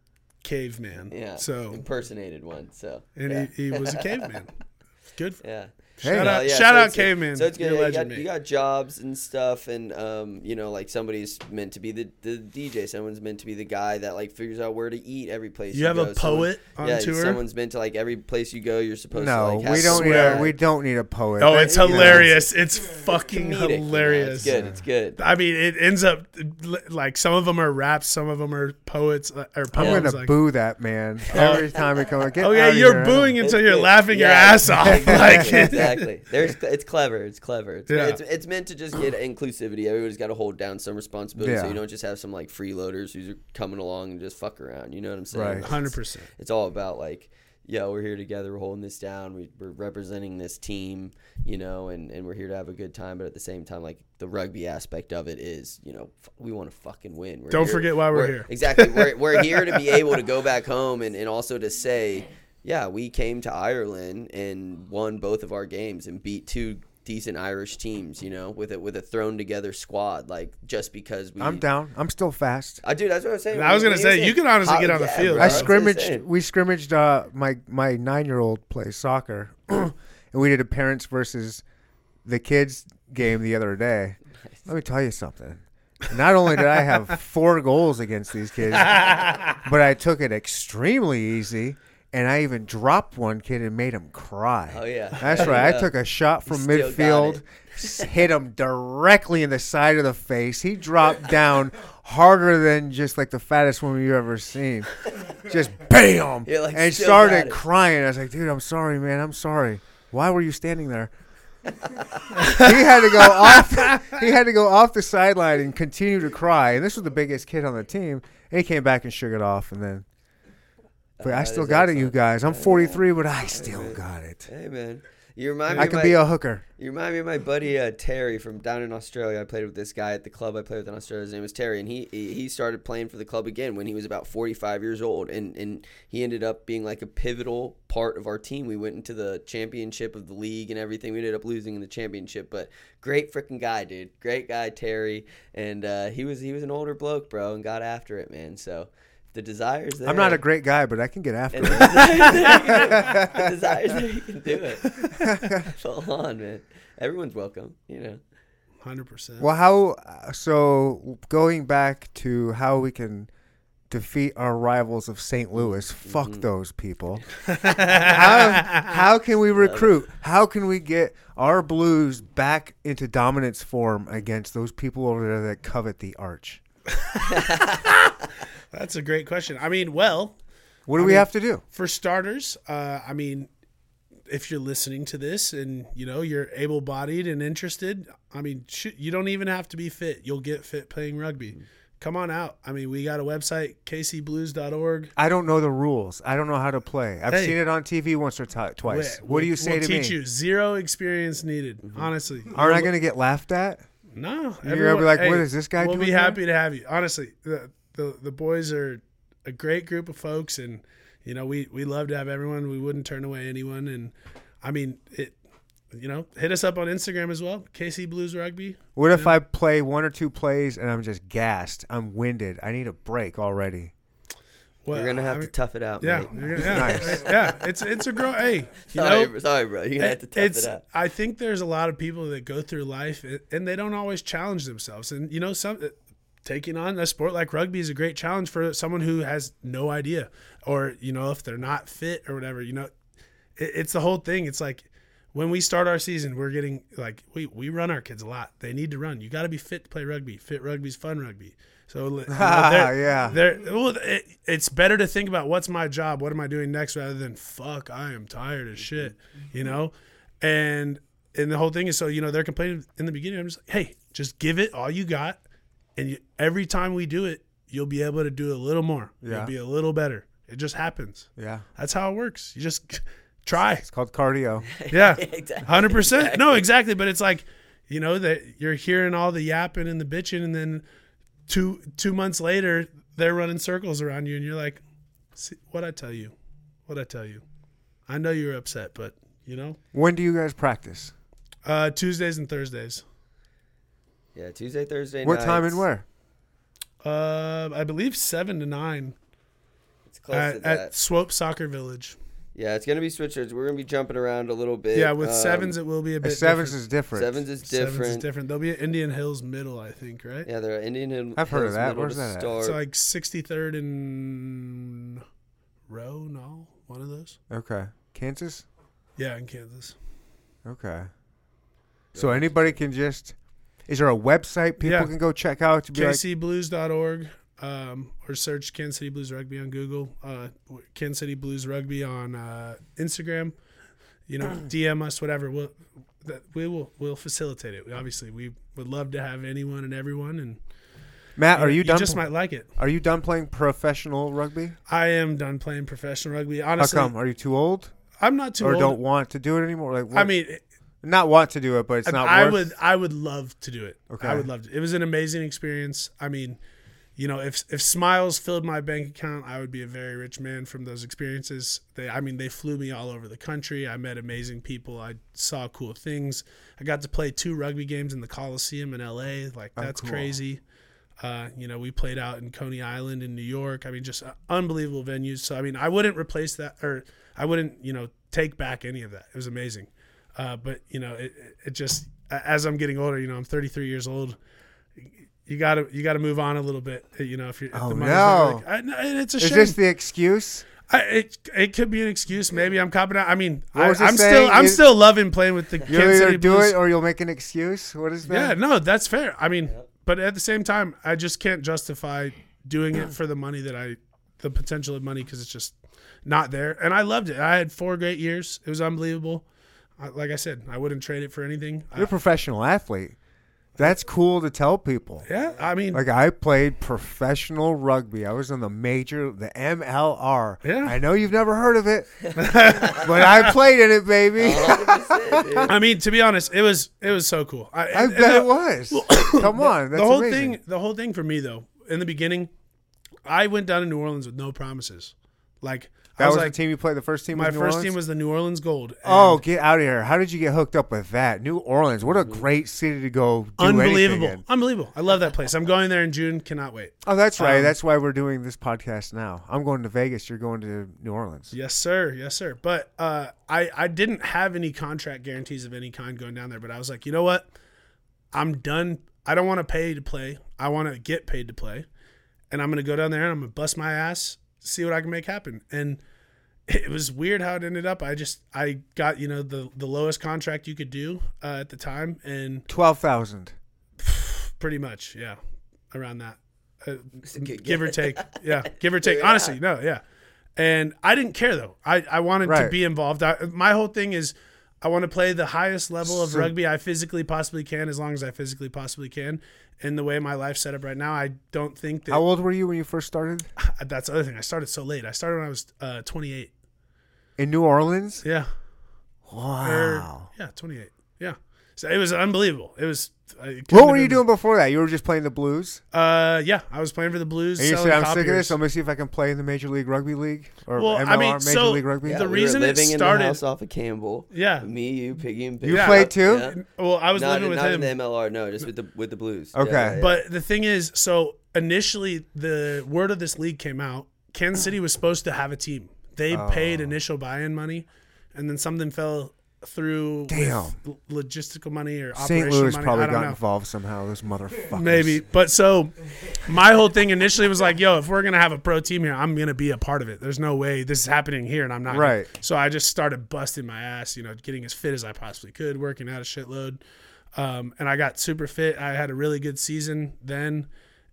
Caveman. Yeah. So impersonated one. So he was a caveman. Good. Yeah. Shout out Caveman. So it's good. You got jobs and stuff, and you know, like somebody's meant to be the DJ. Someone's meant to be the guy that like figures out where to eat every place. You have a poet on tour. Someone's meant to like every place you go. You're supposed to. No, we don't need a poet. Oh, it's hilarious. It's fucking hilarious. Yeah, it's good. I mean, it ends up like some of them are raps, some of them are poets or poems. I'm gonna boo that man every time we come. Oh yeah, you're booing until you're laughing your ass off. Like. Exactly. It's clever. It's meant to just get inclusivity. Everybody's got to hold down some responsibility, so you don't just have some like freeloaders who's coming along and just fuck around. You know what I'm saying? Right, 100%. It's all about like, we're here together. We're holding this down. We're representing this team, and we're here to have a good time. But at the same time, like the rugby aspect of it is, we want to fucking win. Don't forget why we're here. Exactly. We're here to be able to go back home and also to say, yeah, we came to Ireland and won both of our games and beat two decent Irish teams, with a thrown together squad. Like just because I'm down. I'm still fast. I do. That's what I'm saying. I was gonna say you can honestly get on the field. Bro, we scrimmaged. My 9-year-old plays soccer, and we did a parents versus the kids game the other day. Let me tell you something. Not only did I have 4 goals against these kids, but I took it extremely easy. And I even dropped one kid and made him cry. Oh, yeah. That's right. I took a shot from midfield, hit him directly in the side of the face. He dropped down harder than just like the fattest woman you've ever seen. Just bam! And started crying. I was like, dude, I'm sorry, man. I'm sorry. Why were you standing there? He had to go off the sideline and continue to cry. And this was the biggest kid on the team. And he came back and shook it off and then. But I still got it, you guys. I'm 43, but I still got it. Hey, man. I can be a hooker. You remind me of my buddy Terry from down in Australia. I played with this guy at the club I played with in Australia. His name was Terry, and he started playing for the club again when he was about 45 years old, and he ended up being like a pivotal part of our team. We went into the championship of the league and everything. We ended up losing in the championship, but great freaking guy, dude. Great guy, Terry, and he was an older bloke, bro, and got after it, man, so... The desire's there. I'm not a great guy, but I can get after it. The desire's there, you can do it. Hold on, man. Everyone's welcome, 100%. Well, so going back to how we can defeat our rivals of St. Louis, fuck those people. How can we recruit? How can we get our Blues back into dominance form against those people over there that covet the arch? That's a great question. I mean, what do we have to do? For starters, if you're listening to this and, you're able-bodied and interested, you don't even have to be fit. You'll get fit playing rugby. Mm-hmm. Come on out. We got a website, kcblues.org. I don't know the rules. I don't know how to play. I've seen it on TV once or twice. What do you say to me? We'll teach you. Zero experience needed, honestly. Aren't I going to get laughed at? No. You're going to be like, what is this guy doing? We'll be happy to have you. Honestly, The boys are a great group of folks, and you know, we love to have everyone. We wouldn't turn away anyone. And I mean, it, you know, hit us up on Instagram as well. KC Blues Rugby. What if I play one or two plays and I'm just gassed? I'm winded. I need a break already. Well, you're going to have to tough it out. Yeah. Mate. Yeah. Nice. Yeah. It's a grow. Hey, sorry, bro. You're going to have to tough it out. I think there's a lot of people that go through life and they don't always challenge themselves. And, you know, taking on a sport like rugby is a great challenge for someone who has no idea, or, you know, if they're not fit or whatever, you know, it's the whole thing. It's like, when we start our season, we're getting like we run our kids a lot. They need to run. You got to be fit to play rugby. Fit rugby's fun rugby. So you know, it's better to think about what's my job, what am I doing next, rather than fuck, I am tired as shit. You know, and the whole thing is so you know they're complaining in the beginning. I'm just like, hey, just give it all you got, and every time we do it, you'll be able to do a little more. Yeah. You'll be a little better. It just happens. Yeah, that's how it works. You just. Try. It's called cardio. Yeah, exactly. 100%. No, exactly. But it's like, you know, that you're hearing all the yapping and the bitching, and then two months later, they're running circles around you, and you're like, see, what'd I tell you? I know you were upset, but, you know. When do you guys practice? Tuesdays and Thursdays. Yeah, Tuesday, Thursday nights. What time and where? I believe 7 to 9. It's close to that. At Swope Soccer Village. Yeah, it's going to be switchers. We're going to be jumping around a little bit. Yeah, with sevens, it will be a bit sevens different. Sevens is different. They'll be at Indian Hills Middle, I think, right? Yeah, they're at Indian Hills Middle. I've heard of that. Where's that at? It's like 63rd and Roanoke, one of those. Okay. Kansas? Yeah, in Kansas. Okay. So anybody can just – is there a website people can go check out? To be KCBlues.org. Or search Kansas City Blues Rugby on Google, Kansas City Blues Rugby on Instagram, you know, DM us, whatever. We'll facilitate it. Obviously, we would love to have anyone and everyone. And Matt, are you done? You just might like it. Are you done playing professional rugby? I am done playing professional rugby. Honestly, how come? Are you too old? I'm not too old. Or don't want to do it anymore? Like, I mean – not want to do it, but it's not worth it. I would love to do it. Okay. I would love to. It was an amazing experience. I mean – you know, if smiles filled my bank account, I would be a very rich man from those experiences. They flew me all over the country. I met amazing people. I saw cool things. I got to play 2 rugby games in the Coliseum in L.A. Like, that's crazy. You know, we played out in Coney Island in New York. I mean, just unbelievable venues. So, I mean, I wouldn't replace that, or I wouldn't, you know, take back any of that. It was amazing. But, you know, it just, as I'm getting older, you know, I'm 33 years old. You gotta move on a little bit, you know. If you're, oh the no, like, it's a shame. Is this the excuse? It could be an excuse. Maybe I'm copping out. I mean, I'm still loving playing with the Kansas City Blues. You'll either do it or you'll make an excuse. What is that? Yeah, no, that's fair. I mean, but at the same time, I just can't justify doing it for the money the potential of money, because it's just not there. And I loved it. I had 4 great years. It was unbelievable. Like I said, I wouldn't trade it for anything. You're a professional athlete. That's cool to tell people. Yeah, I mean, like, I played professional rugby. I was on the MLR. Yeah, I know you've never heard of it, but I played in it, baby. I mean, to be honest, it was so cool. I bet it was. Come on, that's the whole amazing thing. The whole thing for me, though, in the beginning, I went down to New Orleans with no promises. Like, that was like, the team you played. The first team. My first team was the New Orleans Gold. Oh, get out of here! How did you get hooked up with that? New Orleans, what a great city to go. Do unbelievable, anything in. Unbelievable! I love that place. I'm going there in June. Cannot wait. Oh, that's right. That's why we're doing this podcast now. I'm going to Vegas. You're going to New Orleans. Yes, sir. Yes, sir. But I didn't have any contract guarantees of any kind going down there. But I was like, you know what? I'm done. I don't want to pay to play. I want to get paid to play, and I'm going to go down there and I'm going to bust my ass. See what I can make happen. And it was weird how it ended up. I got, you know, the lowest contract you could do at the time, and $12,000, pretty much, yeah, around that, give or take, yeah, give or take. Yeah. Honestly, no, yeah. And I didn't care though. I wanted to be involved. My whole thing is I want to play the highest level of rugby I physically possibly can, as long as I physically possibly can. And the way my life's set up right now, I don't think that... How old were you when you first started? That's the other thing. I started so late. I started when I was 28. In New Orleans? Yeah. Wow. Yeah, 28. Yeah. So it was unbelievable. It was. What were you doing before that? You were just playing the Blues? Yeah, I was playing for the Blues. And you said, I'm sick of this. I'm going to see if I can play in the Major League Rugby League. Or well, MLR, I mean, Major League Rugby. Yeah, the reason it started. In the house off of Campbell. Yeah. Me, you, Piggy, and Piggy. You played too? Yeah. Well, I was living with him. Not in the MLR, no, just with the Blues. Okay. Yeah, yeah. But the thing is, so initially the word of this league came out. Kansas City was supposed to have a team. They paid initial buy-in money, and then something fell through logistical money or operation money. St. Louis probably got involved somehow, those motherfuckers. Maybe. But so my whole thing initially was like, yo, if we're going to have a pro team here, I'm going to be a part of it. There's no way this is happening here and I'm not. Right. So I just started busting my ass, you know, getting as fit as I possibly could, working out a shitload. And I got super fit. I had a really good season then.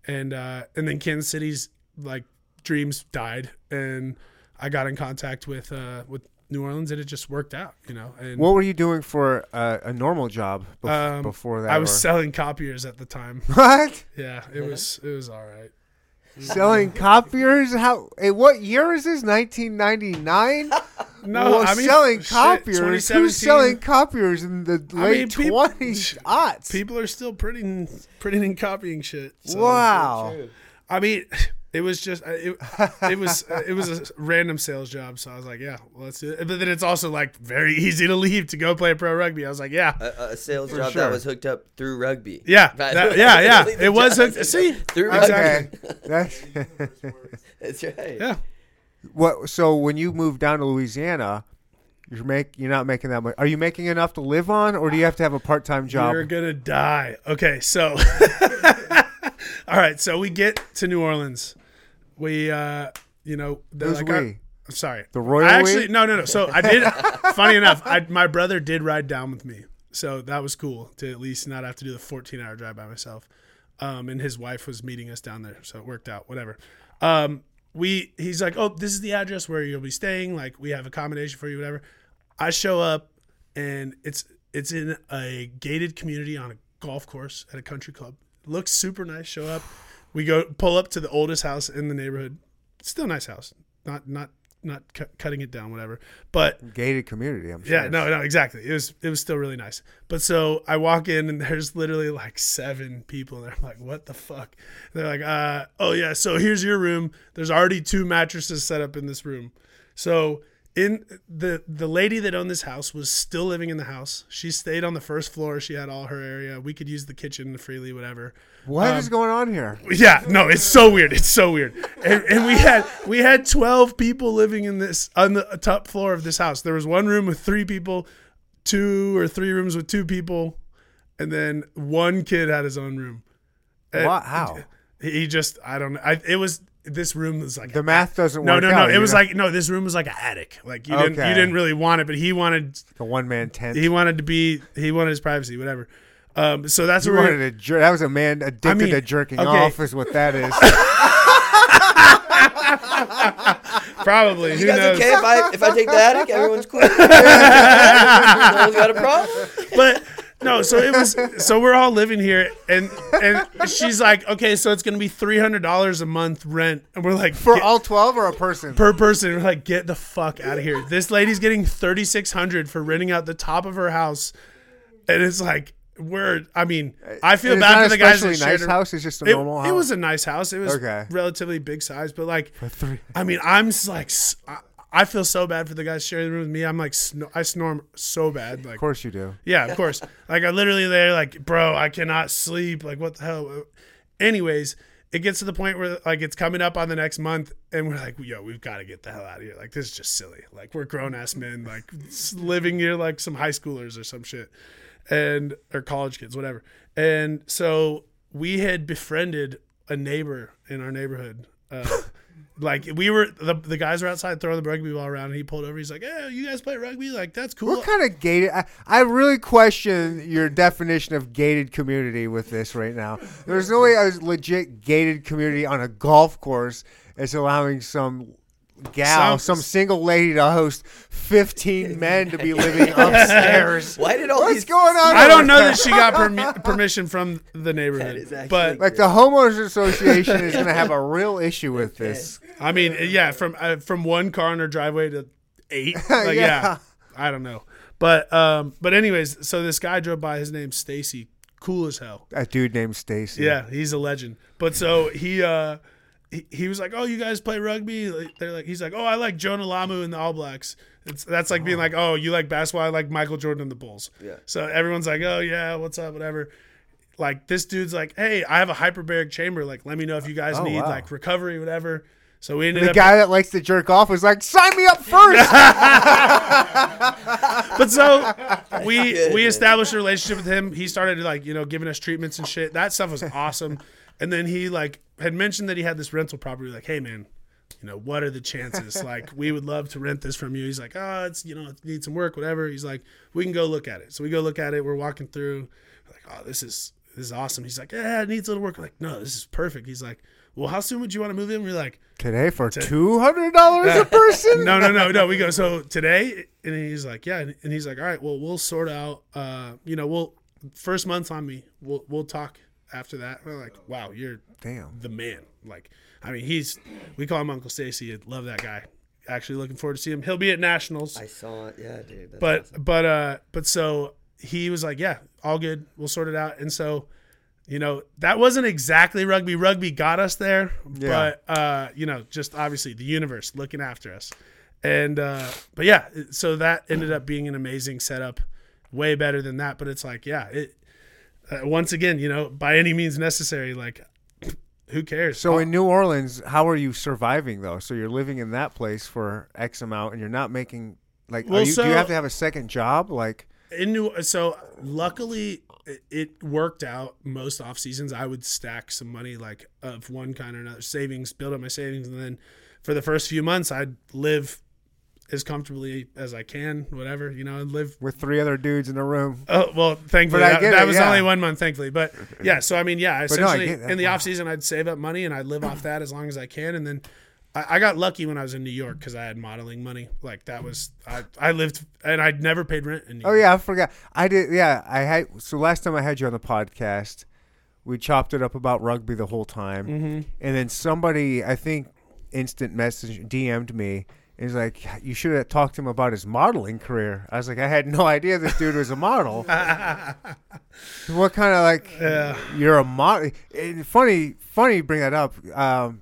And then Kansas City's, like, dreams died. And I got in contact with New Orleans, and it just worked out, you know. And what were you doing for a normal job before that? I was selling copiers at the time. What? Yeah, it was all right. Selling copiers? How? Hey, what year is this? 1999? No, well, I mean, selling copiers. Who's selling copiers in the late 20s? People are still printing and copying shit. So. Wow. I mean. It was just it was a random sales job, so I was like, yeah, well, let's do it. But then it's also like very easy to leave to go play pro rugby. I was like, yeah, a sales job sure. That was hooked up through rugby. Yeah, yeah. It was hooked. See, through rugby. Okay. That's right. Yeah. What? So when you moved down to Louisiana, you're not making that much. Are you making enough to live on, or do you have to have a part-time job? You're gonna die. Okay, so. All right, so we get to New Orleans. We, you know, they're like, I'm sorry. The Royal Actually, no. So I did, funny enough, my brother did ride down with me. So that was cool to at least not have to do the 14-hour drive by myself. And his wife was meeting us down there. So it worked out, whatever. He's like, oh, this is the address where you'll be staying. Like, we have accommodation for you, whatever. I show up, and it's in a gated community on a golf course at a country club. Looks super nice. Show up. We go pull up to the oldest house in the neighborhood. Still a nice house. Not cutting it down, whatever. But gated community, I'm sure. Yeah, no, exactly. It was still really nice. But so I walk in and there's literally like 7 people and I'm like, what the fuck? And they're like, oh yeah, so here's your room. There's already 2 mattresses set up in this room. So in the lady that owned this house was still living in the house. She stayed on the first floor. She had all her area. We could use the kitchen freely, whatever. What is going on here? Yeah, no, it's so weird. It's so weird. And we had 12 people living in this on the top floor of this house. There was one room with 3 people, 2 or 3 rooms with 2 people, and then one kid had his own room. And what? How? He just I don't know. It was. This room was like the math doesn't work. No. It was like this room was like an attic. Like you didn't really want it, but he wanted a one-man tent. He wanted his privacy, whatever. So that's what we wanted. That was a man addicted to jerking off is what that is. Probably. You guys knows? Okay if I take the attic, everyone's cool. Everyone's got a problem. But no, so it was. So we're all living here, and she's like, okay, so it's gonna be $300 a month rent, and we're like, for all 12 or a person? Per person. We're like, get the fuck out of here. This lady's getting $3,600 for renting out the top of her house, and it's like, I feel bad for the guys. It's not a nice house. It's just a normal house. It was a nice house. It was relatively big size, but like, I'm just like. I feel so bad for the guys sharing the room with me. I'm like, I snore so bad. Like, of course you do. Yeah, of course. Like, I literally there, like, bro, I cannot sleep. Like, what the hell? Anyways, it gets to the point where, like, it's coming up on the next month, and we're like, yo, we've got to get the hell out of here. Like, this is just silly. Like, we're grown-ass men, like, living here like some high schoolers or some shit, or college kids, whatever. And so we had befriended a neighbor in our neighborhood. Like we were, the guys were outside throwing the rugby ball around, and he pulled over. He's like, "Hey, you guys play rugby? Like that's cool." What kind of gated? I really question your definition of gated community with this right now. There's no way a legit gated community on a golf course is allowing some gal, some single lady to host 15 men to be living upstairs. Why did all What's these going on? I don't know that she got permission from the neighborhood, but like the homeowners association is going to have a real issue with this. I mean, yeah, from one car in her driveway to 8. Like, yeah, I don't know, But anyways, so this guy drove by. His name's Stacy. Cool as hell. That dude named Stacy. Yeah, he's a legend. But so he was like, "Oh, you guys play rugby?" They're like, he's like, "Oh, I like Jonah Lomu and the All Blacks." That's like being like, "Oh, you like basketball? I like Michael Jordan and the Bulls." Yeah. So everyone's like, "Oh yeah, what's up, whatever." Like this dude's like, "Hey, I have a hyperbaric chamber. Like, let me know if you guys need like recovery, whatever." So we ended up. The guy that likes to jerk off was like, "Sign me up first." But so we established a relationship with him. He started like, you know, giving us treatments and shit. That stuff was awesome. And then he like had mentioned that he had this rental property. Like, "Hey man, you know, what are the chances? Like, we would love to rent this from you." He's like, "Oh, it's, you know, it needs some work, whatever." He's like, "We can go look at it." So we go look at it. We're walking through. We're like, "Oh, this is awesome." He's like, "Yeah, it needs a little work." We're like, "No, this is perfect." He's like, "Well, how soon would you want to move in?" We're like, "Today for $200 a person?" No. We go, "So today?" And he's like, "Yeah." And he's like, "All right, well, we'll sort out, you know, we'll first month's on me. We'll talk after that." We're like, "Wow, you're the man." Like, I mean, we call him Uncle Stacy. Love that guy. Actually, looking forward to see him. He'll be at Nationals. I saw it. Yeah, dude. That's awesome. But so he was like, "Yeah, all good. We'll sort it out." And so, you know, that wasn't exactly rugby. Rugby got us there, but, you know, just obviously the universe looking after us. And, but yeah, so that ended up being an amazing setup, way better than that. But it's like, yeah, once again, you know, by any means necessary, like, who cares? So in New Orleans, how are you surviving though? So you're living in that place for X amount and you're not making like, do you have to have a second job? Like so luckily, it worked out. Most off seasons, I would stack some money like of one kind or another, savings, build up my savings. And then for the first few months, I'd live as comfortably as I can, whatever, you know, and live with three other dudes in a room. Oh, well, thankfully that was only 1 month, thankfully. But yeah. So, I mean, yeah, essentially in the off season, I'd save up money and I'd live off that as long as I can. And then I got lucky when I was in New York because I had modeling money. Like that was I lived and I'd never paid rent in New York. Oh yeah, I forgot. I did. Yeah, I had. So last time I had you on the podcast, we chopped it up about rugby the whole time, mm-hmm. and then somebody I think instant message DM'd me and was like, "You should have talked to him about his modeling career." I was like, "I had no idea this dude was a model." What kind of like you're a model? Funny, you bring that up.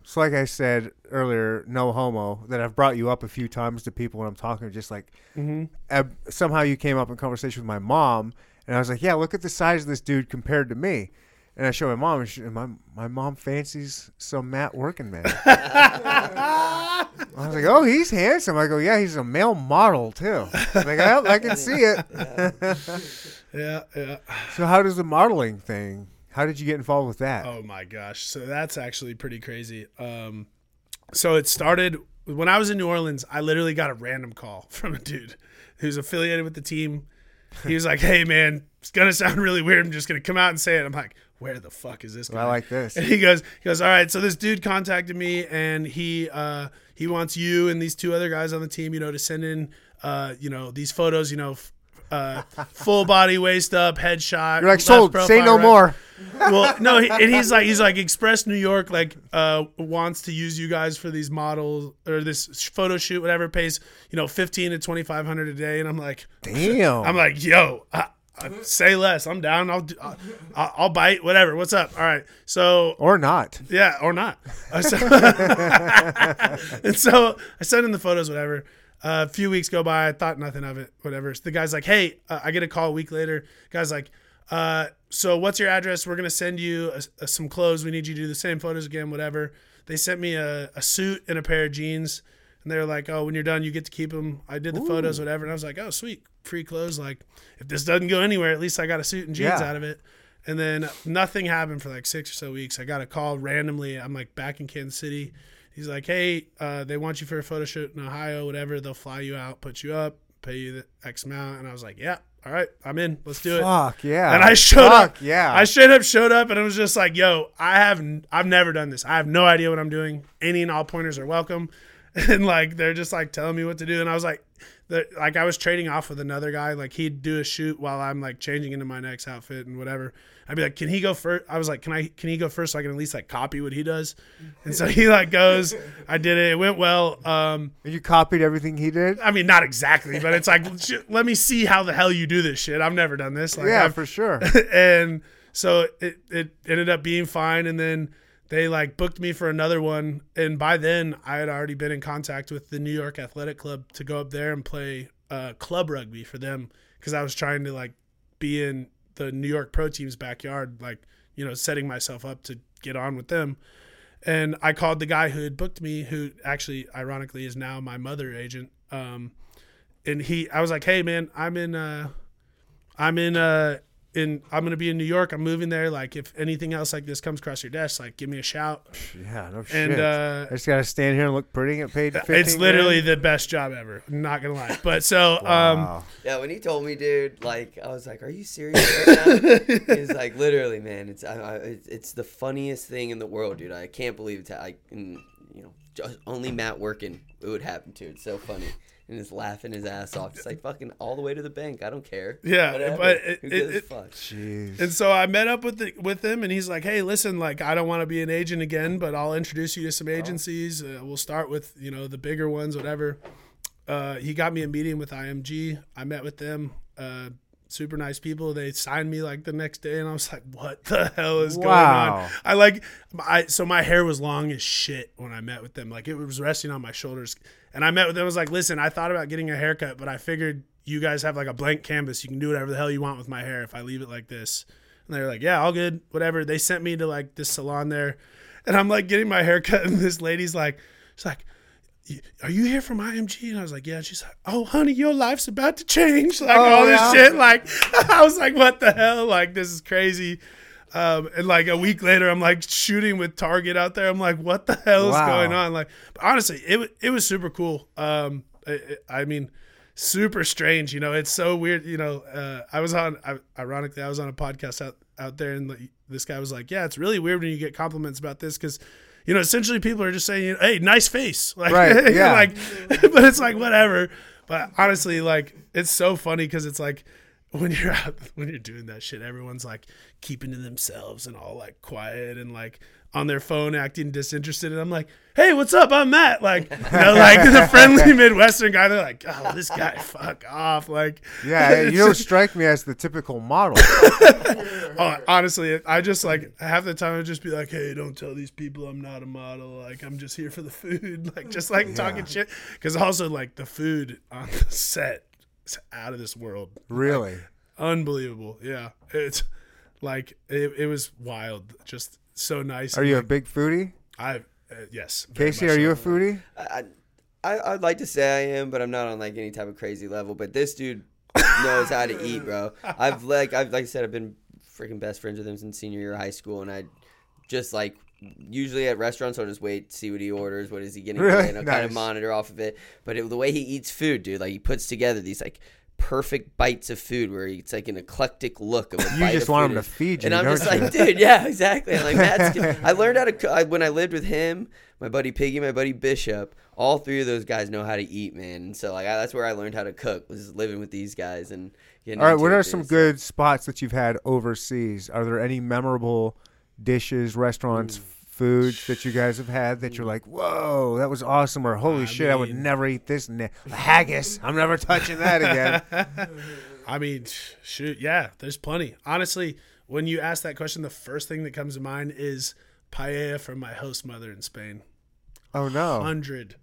So like I said earlier, no homo, that I've brought you up a few times to people when I'm talking, just like mm-hmm. Somehow you came up in conversation with my mom and I was like, "Yeah, look at the size of this dude compared to me." And I show my mom and my mom fancies some Matt working man. I was like, "Oh, he's handsome." I go, "Yeah, he's a male model too." Like I can see it. Yeah. So how does the modeling thing, how did you get involved with that? Oh my gosh. So that's actually pretty crazy. So it started when I was in New Orleans. I literally got a random call from a dude who's affiliated with the team. He was like, "Hey, man, it's going to sound really weird. I'm just going to come out and say it." I'm like, "Where the fuck is this guy?" Well, I like this. And he goes, "All right, so this dude contacted me and he wants you and these two other guys on the team, you know, to send in, you know, these photos, you know, full body, waist up, headshot." You're like, "Sold, profile, say no more." Well, no, he's like Express New York, like wants to use you guys for these models or this photo shoot, whatever, pays, you know, $1,500 to $2,500 a day. And I'm like, "Damn." I'm like, "Yo, say less. I'm down. I'll bite. Whatever. What's up? All right." So or not. Yeah, or not. And so I sent in the photos, whatever. A few weeks go by. I thought nothing of it, whatever. So the guy's like, "Hey," I get a call a week later. The guy's like, "So what's your address? We're going to send you some clothes. We need you to do the same photos again," whatever. They sent me a suit and a pair of jeans. And they were like, "Oh, when you're done, you get to keep them." I did the photos, whatever. And I was like, "Oh, sweet. Free clothes. Like, if this doesn't go anywhere, at least I got a suit and jeans out of it." And then nothing happened for like 6 or so weeks. I got a call randomly. I'm like back in Kansas City. He's like, "Hey, they want you for a photo shoot in Ohio, whatever. They'll fly you out, put you up, pay you the X amount." And I was like, "Yeah, all right, I'm in. Let's do it." Fuck, yeah. And I showed up. Yeah. I straight up showed up and it was just like, "Yo, I've never done this. I have no idea what I'm doing. Any and all pointers are welcome." And like, they're just like telling me what to do. And I was like, that, like, I was trading off with another guy. Like, he'd do a shoot while I'm like changing into my next outfit and whatever. I'd be like, can he go first? I was like, can he go first so I can at least like copy what he does? And so he like goes, I did it. It went well. You copied everything he did? I mean, not exactly, but it's like, let me see how the hell you do this shit. I've never done this. Like, yeah, for sure. And so it ended up being fine. And then they like booked me for another one. And by then I had already been in contact with the New York Athletic Club to go up there and play club rugby for them. Cause I was trying to like be in the New York pro team's backyard, like, you know, setting myself up to get on with them. And I called the guy who had booked me, who actually ironically is now my mother agent. I was like, hey man, I'm going to be in New York. I'm moving there. Like, if anything else like this comes across your desk, like, give me a shout. Yeah, no shit. And I just got to stand here and look pretty and get paid $15,000. It's literally the best job ever. I'm not going to lie. But so, wow. Yeah, when he told me, dude, like, I was like, are you serious right now? He's like, literally, man, it's the funniest thing in the world, dude. I can't believe it's only Matt working, it would happen to. It's so funny. And just laughing his ass off. Just like fucking all the way to the bank. I don't care. Yeah. Whatever. But who gives a fuck? Jeez. And so I met up with him and he's like, hey, listen, like, I don't want to be an agent again, but I'll introduce you to some agencies. We'll start with, you know, the bigger ones, whatever. He got me a meeting with IMG. I met with them. Super nice people. They signed me like the next day and I was like, what the hell is going on? So my hair was long as shit when I met with them. Like, it was resting on my shoulders. And I met with them. I was like, listen, I thought about getting a haircut, but I figured you guys have like a blank canvas. You can do whatever the hell you want with my hair if I leave it like this. And they were like, yeah, all good, whatever. They sent me to like this salon there. And I'm like getting my haircut and this lady's like, she's like, are you here from IMG? And I was like, yeah. And she's like, oh, honey, your life's about to change. Like, all this shit. Like, I was like, what the hell? Like, this is crazy. And like a week later, I'm like shooting with Target out there. I'm like, what the hell is going on? Like, honestly, it was super cool. I mean, super strange, you know, it's so weird. You know, I was on a podcast out there and this guy was like, yeah, it's really weird when you get compliments about this. Cause you know, essentially people are just saying, hey, nice face. Like, right, yeah. Like, but it's like, whatever. But honestly, like, it's so funny. Cause it's like, when you're doing that shit, everyone's like keeping to themselves and all like quiet and like on their phone acting disinterested. And I'm like, hey, what's up? I'm Matt. Like, you know, like the friendly Midwestern guy. They're like, oh, this guy, fuck off. Like, yeah, you don't strike me as the typical model. Honestly, I just like half the time I'd just be like, hey, don't tell these people I'm not a model. Like, I'm just here for the food. Like, just like talking shit. Cause also like the food on the set. It's out of this world. Really? Like, unbelievable. Yeah. It's like, it was wild. Just so nice. Are you a big foodie? Yes. Casey, are you a foodie? I'd like to say I am, but I'm not on like any type of crazy level, but this dude knows how to eat, bro. I've been freaking best friends with him since senior year of high school. And I just like, usually at restaurants I'll just wait, see what he orders, what is he getting, really? And I'll kind of monitor off of it. But the way he eats food, dude, like he puts together these like perfect bites of food where it's like an eclectic look of a you bite just of want food. Him to feed you, and I'm just like, dude, yeah, exactly. I'm like, Matt's I learned how to cook when I lived with him, my buddy Piggy, my buddy Bishop. All three of those guys know how to eat, man. And so like that's where I learned how to cook, was living with these guys. And all right, what are some good spots that you've had overseas? Are there any memorable dishes, restaurants, foods that you guys have had that you're like, whoa, that was awesome, or holy shit, I would never eat this haggis, I'm never touching that again? I mean, shoot, yeah, there's plenty. Honestly, when you ask that question, the first thing that comes to mind is paella from my host mother in Spain. Oh no. 100%.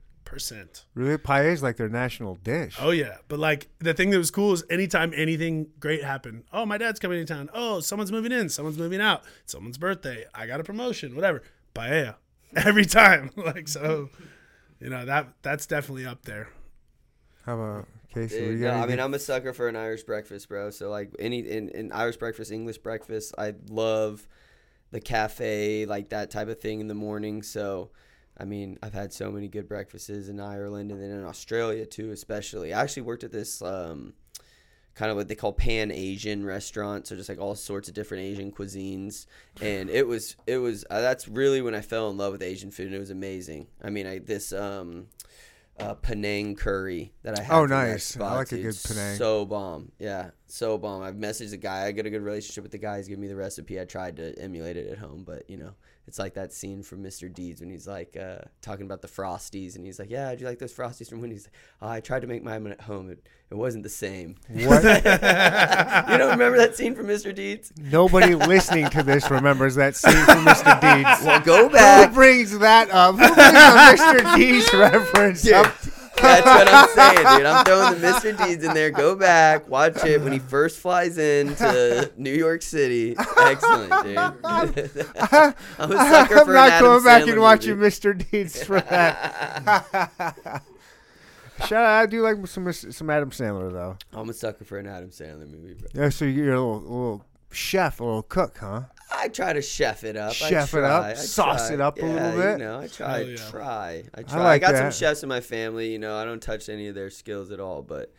Really? Paella is like their national dish. Oh yeah. But like the thing that was cool is anytime anything great happened, oh, my dad's coming to town, oh, someone's moving in, someone's moving out, someone's birthday, I got a promotion, whatever, paella every time. Like, so, you know, that's definitely up there. How about Casey? Dude, I mean, I'm a sucker for an Irish breakfast, bro. So like in Irish breakfast, English breakfast, I love the cafe, like that type of thing in the morning. So I mean, I've had so many good breakfasts in Ireland and then in Australia too, especially. I actually worked at this kind of what they call Pan-Asian restaurant, so just like all sorts of different Asian cuisines, and it was that's really when I fell in love with Asian food, and it was amazing. I mean, I this Penang curry that I had. Oh, nice. Spot, I like a good Penang. So bomb. Yeah, so bomb. I've messaged the guy. I got a good relationship with the guy. He's giving me the recipe. I tried to emulate it at home, but, you know, it's like that scene from Mr. Deeds when he's, like, talking about the Frosties, and he's like, yeah, do you like those Frosties from when he's like, oh, I tried to make mine at home. It wasn't the same. What? You don't remember that scene from Mr. Deeds? Nobody listening to this remembers that scene from Mr. Deeds. Well, go back. Who brings that up? Who brings a Mr. Deeds reference up? That's what I'm saying, dude. I'm throwing the Mr. Deeds in there. Go back. Watch it when he first flies into New York City. Excellent, dude. I'm not going back and watching Mr. Deeds for that. Shout out. I do like some Adam Sandler, though. I'm a sucker for an Adam Sandler movie, bro. Yeah, so you're a little chef, a little cook, huh? I try to chef it up. Chef it up. Sauce it up a little bit. You know, I try. I got some chefs in my family. You know, I don't touch any of their skills at all. But,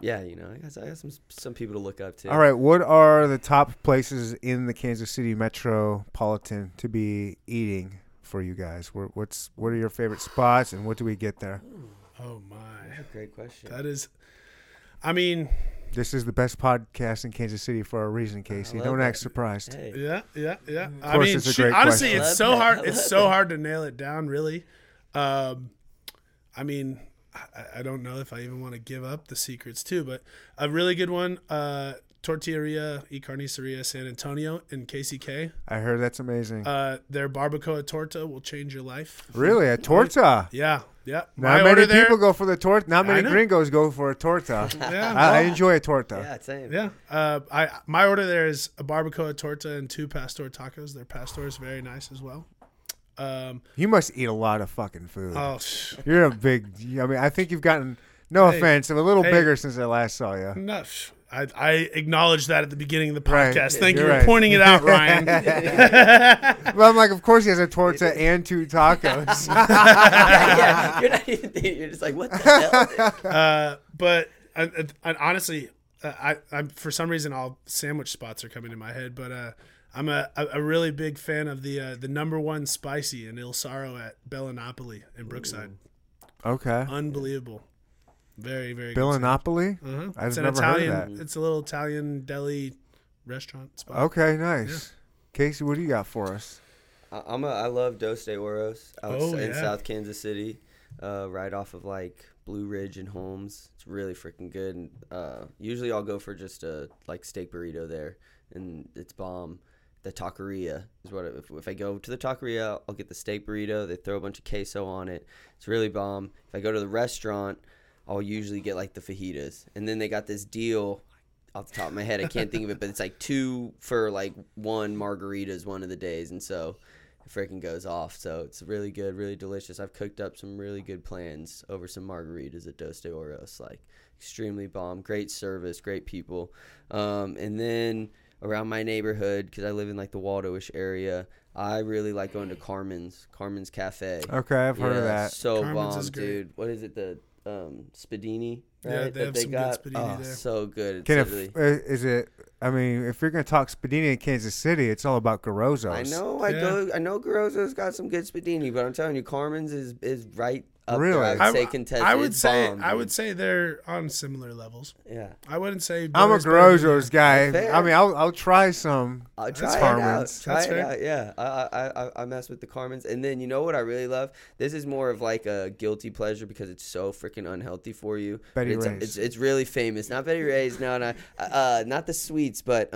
yeah, you know, I got some people to look up to. All right. What are the top places in the Kansas City metropolitan to be eating for you guys? What are your favorite spots, and what do we get there? Oh, my. That's a great question. That is, I mean... This is the best podcast in Kansas City for a reason, Casey. Don't act surprised. Hey. Yeah. Of course, I mean, it's a great honestly, question. It's so hard. It's so hard to nail it down, really. I mean, I don't know if I even want to give up the secrets too, but a really good one, Tortilleria y Carniceria San Antonio in KCK. I heard that's amazing. Their barbacoa torta will change your life. Really, a torta? Yeah. Yeah, not many people go for the torta. Not many gringos go for a torta. Yeah, I enjoy a torta. Yeah, same. Yeah, my order there is a barbacoa torta and 2 pastor tacos. Their pastor is very nice as well. You must eat a lot of fucking food. Oh, you're a big. I mean, I think you've gotten bigger since I last saw you. Enough. I acknowledged that at the beginning of the podcast. Right. Thank you for pointing it out, Ryan. Well, I'm like, of course he has a torta and 2 tacos. Yeah, you're not even thinking. You're just like, what the hell? But I honestly, I'm for some reason all sandwich spots are coming to my head. But I'm a really big fan of the #1 spicy in Il Saro at Bellinopoly in Brookside. Ooh. Okay, unbelievable. Very, very good. Bellinopoly? Uh-huh. I've never heard of that. It's a little Italian deli restaurant spot. Okay, nice. Yeah. Casey, what do you got for us? I love Dos de Oros in South Kansas City, right off of like Blue Ridge and Holmes. It's really freaking good. And, usually I'll go for just a like steak burrito there, and it's bomb. The taqueria is what if I go to the taqueria, I'll get the steak burrito. They throw a bunch of queso on it. It's really bomb. If I go to the restaurant, I'll usually get, like, the fajitas. And then they got this deal off the top of my head. I can't think of it, but it's, like, 2 for, like, 1 margaritas one of the days. And so it freaking goes off. So it's really good, really delicious. I've cooked up some really good plans over some margaritas at Dos de Oros. Like, extremely bomb. Great service. Great people. And then around my neighborhood, because I live in, like, the Waldo-ish area, I really like going to Carmen's Cafe. Okay, I've heard of that. So bomb, dude. What is it, the... spadini, right? Yeah, they got good spadini there. So good. If you're going to talk spadini in Kansas City, it's all about Garozzo's. I know Garozzo's got some good spadini, but I'm telling you, Carmen's is right up there. I would say contested. I would say they're on similar levels. Yeah, I wouldn't say. I'm a Garozzo's guy. Fair. I mean, I'll try some. I'll try Carmen's. Try it out. Yeah, I mess with the Carmen's, and then you know what I really love. This is more of like a guilty pleasure because it's so freaking unhealthy for you. Betty Ray's. It's really famous. Not Betty Ray's. No, not the sweets, but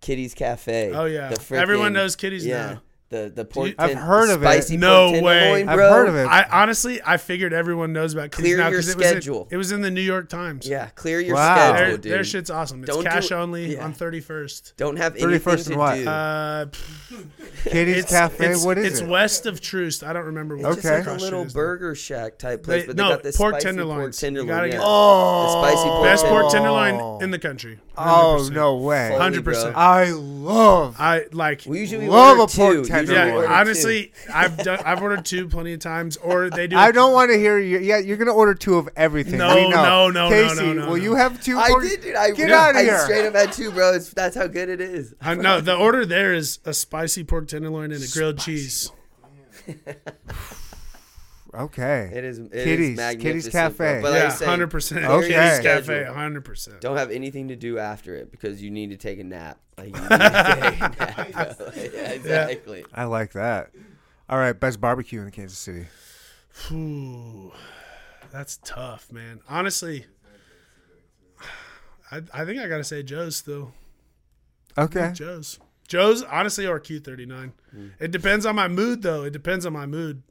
Kitty's Cafe. Oh yeah, everyone knows Kitty's now. The pork. I've heard of it. No way. I've heard of it. I figured everyone knows about Clear Your Schedule. It was in the New York Times. Yeah, Clear Your Schedule, dude. Their shit's awesome. It's cash only on 31st. Don't have anything to do. 31st and what? Kitty's Cafe. What is it? It's west of Troost. I don't remember what. It's like a little burger shack type place, but they got this pork tenderloin. Oh, best pork tenderloin in the country. 100%. Oh no way! 100%. I love a pork tenderloin. Yeah, honestly, I've ordered 2 plenty of times, or they do. I don't want to hear you. Yeah, you're gonna order 2 of everything. No, Casey, no. Will you have 2? I did, dude. Get out of here! I straight up had 2, bro. That's how good it is. No, the order there is a spicy pork tenderloin and a grilled cheese. Okay. It is magnificent. Kitty's Cafe. But yeah, 100%. Okay. Kitty's Cafe, 100%. Don't have anything to do after it because you need to take a nap. Like, you need to take a nap. Yeah, exactly. Yeah. I like that. All right, best barbecue in Kansas City. Ooh, that's tough, man. Honestly, I think I got to say Joe's, though. Okay. Joe's, honestly, or Q39. Mm. It depends on my mood, though. It depends on my mood.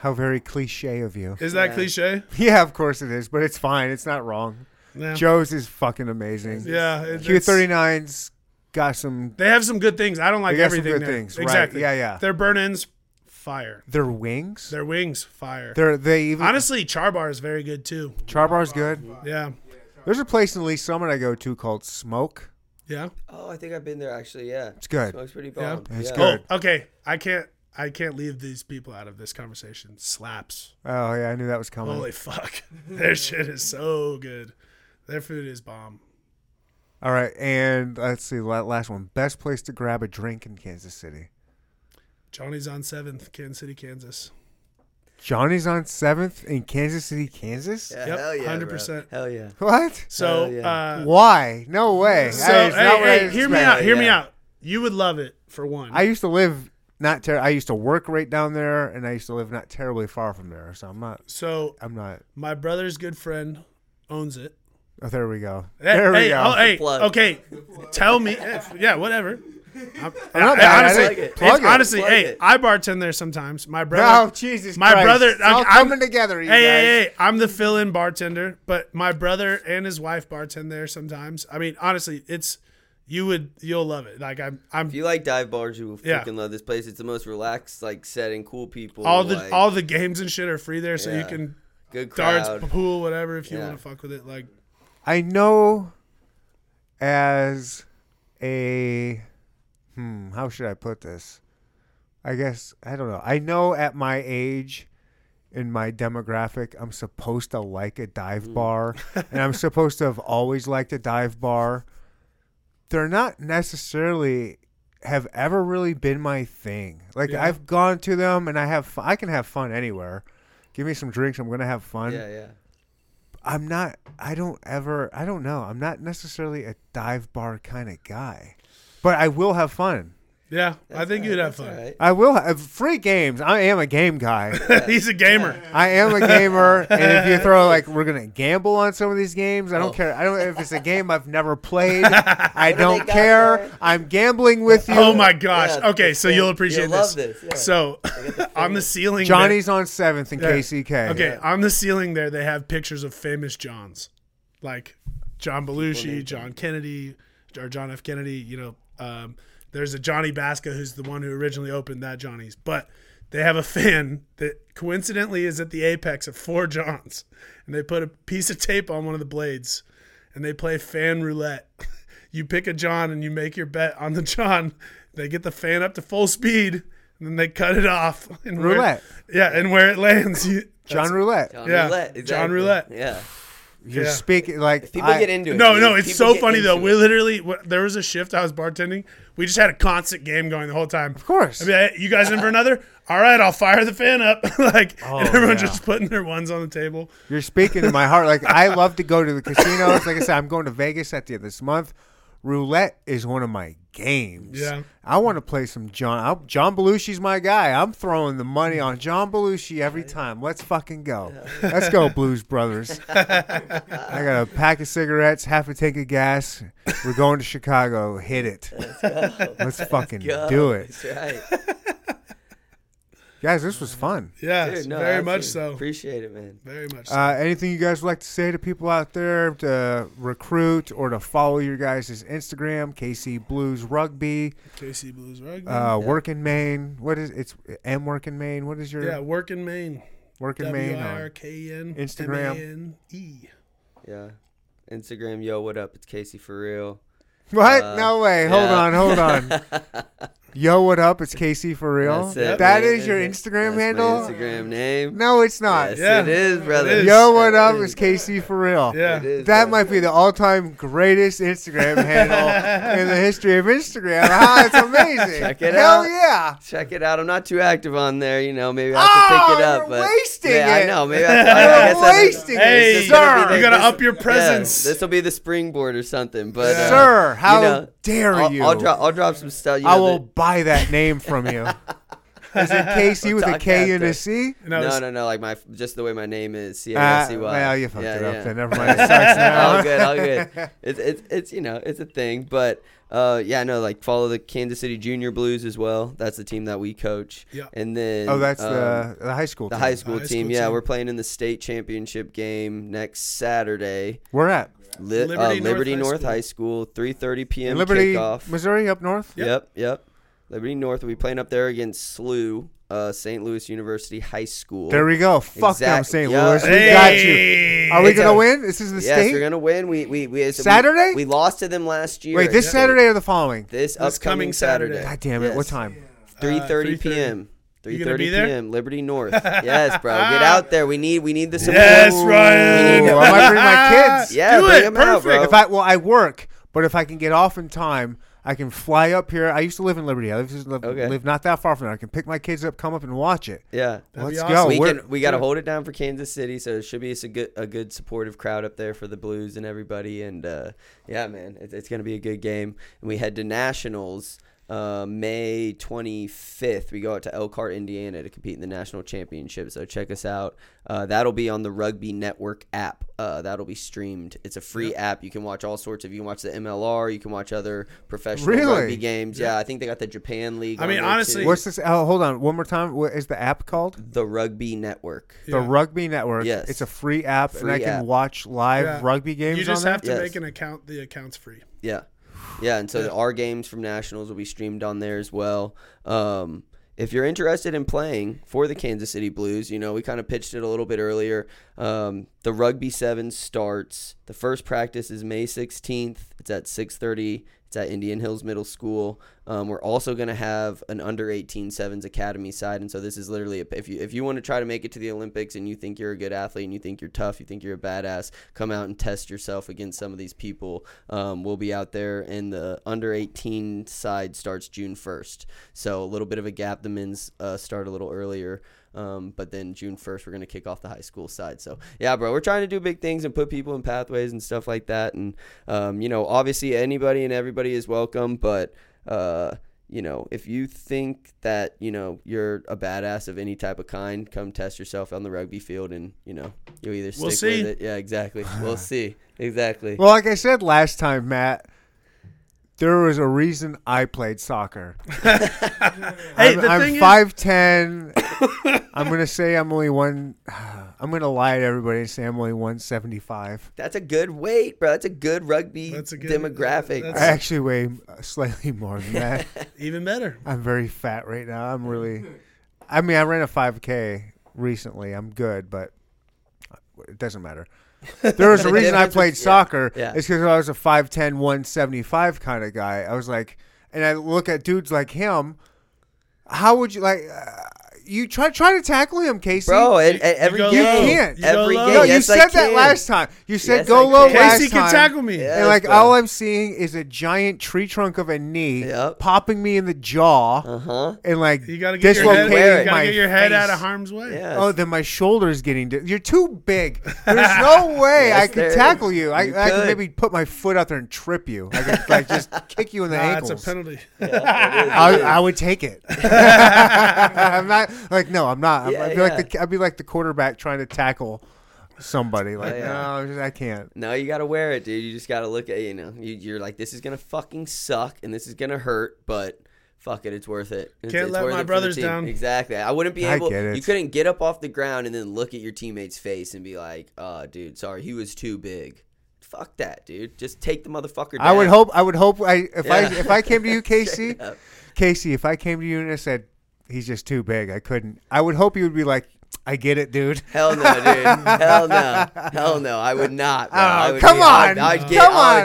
How very cliche of you. Is that cliche? Yeah, of course it is, but it's fine. It's not wrong. Yeah. Joe's is fucking amazing. Yeah. Q39's got some. They have some good things. I don't like everything. They have some good things. Exactly. Right. Yeah, yeah. Their burn-ins, fire. Their wings, fire. Honestly, Char Bar is very good, too. Char Bar's good. Yeah. There's a place in Lee Summit I go to called Smoke. Yeah. Oh, I think I've been there actually. Yeah. It's good. Smoke's pretty bomb. Yeah. It's good. Oh, okay. I can't leave these people out of this conversation. Slaps. Oh yeah, I knew that was coming. Holy fuck. Their shit is so good. Their food is bomb. All right, and let's see, last one. Best place to grab a drink in Kansas City. Johnny's on 7th, Kansas City, Kansas. Johnny's on 7th in Kansas City, Kansas? Yeah, yep, hell yeah, 100%. Bro. Hell yeah. What? So, yeah. Why? No way. So, hey, hear me out. You would love it, for one. I used to live I used to work right down there, and I used to live not terribly far from there, so I'm not. My brother's good friend owns it. Oh, there we go. There we go. Oh, hey, okay, tell me. Yeah, whatever. Honestly, I bartend there sometimes. My brother. Oh, Jesus Christ. My brother. I'm coming together, you guys. Hey, I'm the fill-in bartender, but my brother and his wife bartend there sometimes. I mean, honestly, you'll love it. Like if you like dive bars, you will freaking love this place. It's the most relaxed, like, setting, cool people. All the games and shit are free there, so you can good crowd. Darts, pool, whatever, if you want to fuck with it. Like, I know as a. How should I put this? I guess, I don't know. I know at my age, in my demographic, I'm supposed to like a dive bar. And I'm supposed to have always liked a dive bar. They're not necessarily have ever really been my thing. Like, I've gone to them and I have fun. I can have fun anywhere. Give me some drinks. I'm going to have fun. Yeah, yeah. I don't know. I'm not necessarily a dive bar kind of guy. But I will have fun. Yeah, I think you'd have fun. Right. I will have free games. I am a game guy. He's a gamer. I am a gamer. And if you throw, like, we're going to gamble on some of these games, I don't care. I don't if it's a game I've never played. I don't care. I'm gambling with you. Oh, my gosh. Yeah, okay, so you'll appreciate this. Yeah. So on the ceiling. Johnny's on 7th in KCK. Okay, on the ceiling there, they have pictures of famous Johns. Like John Belushi, John Kennedy, or John F. Kennedy, you know. There's a Johnny Baska who's the one who originally opened that Johnny's, but they have a fan that coincidentally is at the apex of four Johns, and they put a piece of tape on one of the blades and they play fan roulette. You pick a John and you make your bet on the John. They get the fan up to full speed and then they cut it off and roulette. And where it lands. John roulette. Exactly. John roulette. Yeah. You're speaking like if people get into it. No, it's so funny though. We literally there was a shift I was bartending. We just had a constant game going the whole time. Of course, I mean, hey, you guys in for another? All right, I'll fire the fan up. And everyone just putting their ones on the table. You're speaking to my heart. Like I love to go to the casinos. Like I said, I'm going to Vegas at the end of this month. Roulette is one of my games. Yeah, I want to play some John Belushi's my guy. I'm throwing the money on John Belushi every time. Let's fucking go. Let's go, Blues Brothers. I got a pack of cigarettes, half a tank of gas. We're going to Chicago. Hit it. Let's do it. That's right. Guys, this was fun. Yeah, dude, very much so. Appreciate it, man. Very much so. Anything you guys would like to say to people out there to recruit or to follow your guys' Instagram, KC Blues Rugby. KC Blues Rugby. Work in Maine. What is it? Work in Maine. What is your? Yeah, Work in Maine. Work in Maine. WRKN. Instagram. MANE. Yeah. Instagram, yo, what up? It's Casey for real. What? No way. Hold on. Yo, what up? It's Casey for real. That's it, that is your Instagram handle? Instagram name? No, it's not. Yes, yeah. It is, brother. It is. Yo, what up? It's Casey for real. Yeah. Is, that might be the all-time greatest Instagram handle in the history of Instagram. It's amazing. Check it out. Hell yeah. Check it out. I'm not too active on there. You know, maybe I have to pick it up. You're wasting it. I know. Maybe I guess wasting it. Hey, sir. You got to up your presence. Yeah, this will be the springboard or something. But sir, how dare you? I'll drop some stuff. I will buy that name from you. Is it Casey with a K and a C? No. Like just the way my name is. C-A-S-C-Y. Well, you fucked it up. Then never mind. It sucks now. All good. It's a thing. But follow the Kansas City Junior Blues as well. That's the team that we coach. Yeah. And then that's the high school. The high school team. Yeah, we're playing in the state championship game next Saturday. Where at? Liberty North High School. 3:30 p.m. Liberty, kickoff. Missouri, up north. Yep. Liberty North will be playing up there against SLU, St. Louis University High School. There we go. Fuck them, St. Louis. We got you. Are we going to win? This is the state? Yes, we're going to win. We Saturday? We lost to them last year. Wait, this Saturday or the following? This upcoming Saturday. God damn it. Yes. What time? 3:30 p.m. 3:30 p.m. Liberty North. Yes, bro. Get out there. We need the support. Yes, Ryan. I might bring my kids. Yeah, bring them out, bro. I work, but if I can get off in time, I can fly up here. I used to live in Liberty. I live not that far from there. I can pick my kids up, come up, and watch it. Yeah. Let's go. We got to hold it down for Kansas City, so it should be a good supportive crowd up there for the Blues and everybody. And, man, it's going to be a good game. And we head to Nationals May 25th. We go out to Elkhart, Indiana to compete in the national championship. So check us out. That'll be on the Rugby Network app. That'll be streamed. It's a free app. You can watch all sorts of. You can watch the MLR. You can watch other professional rugby games. Yeah, I think they got the Japan League. I mean, honestly, what's this? Oh, hold on, one more time. What is the app called? The Rugby Network. Yeah. The Rugby Network. Yes, it's a free app, and I can watch live rugby games. You just have to make an account. The account's free. Yeah, yeah, and so our games from Nationals will be streamed on there as well. If you're interested in playing for the Kansas City Blues, we kind of pitched it a little bit earlier. The Rugby 7 starts. The first practice is May 16th. It's at 6:30. It's at Indian Hills Middle School. We're also going to have an under-18 Sevens Academy side. And so this is literally, if you want to try to make it to the Olympics and you think you're a good athlete and you think you're tough, you think you're a badass, come out and test yourself against some of these people. We'll be out there. And the under-18 side starts June 1st. So a little bit of a gap. The men's start a little earlier. But then June 1st, we're going to kick off the high school side. So, yeah, bro, we're trying to do big things and put people in pathways and stuff like that. And, obviously anybody and everybody is welcome. But, if you think that, you're a badass of any type of kind, come test yourself on the rugby field and, you'll either stick with it. Yeah, exactly. We'll see. Exactly. Well, like I said last time, Matt, there was a reason I played soccer. I'm 5'10". I'm going to say I'm only one. I'm going to lie to everybody and say I'm only 175. That's a good weight, bro. That's a good rugby demographic. I actually weigh slightly more than that. Even better. I'm very fat right now. I ran a 5K recently. I'm good, but it doesn't matter. There was a reason I played soccer. Yeah. It's because I was a 5'10", 175 kind of guy. I was like, and I look at dudes like him. How would you like? You try to tackle him, Casey. Bro, you can't. Every game. No, you said that last time. You said go low last time. Casey can tackle me. Yes, and all I'm seeing is a giant tree trunk of a knee popping me in the jaw and dislocating my face. You got to get your head out of harm's way. Yes. Oh, then my shoulder's getting – you're too big. There's no way I could tackle you. I could maybe put my foot out there and trip you. I could just kick you in the ankles. That's a penalty. I would take it. I'm not – I'm not. Yeah, I'd be like the quarterback trying to tackle somebody. No, I can't. No, you got to wear it, dude. You just got to look at you're like, this is going to fucking suck and this is going to hurt, but fuck it. It's worth it. Can't let my brothers down. Exactly. I wouldn't be able. You couldn't get up off the ground and then look at your teammate's face and be like, oh, dude, sorry. He was too big. Fuck that, dude. Just take the motherfucker down. I would hope. If I came to you, Casey, if I came to you and I said, he's just too big. I would hope you would be like, I get it, dude. Hell no, dude. Hell no. I would not. I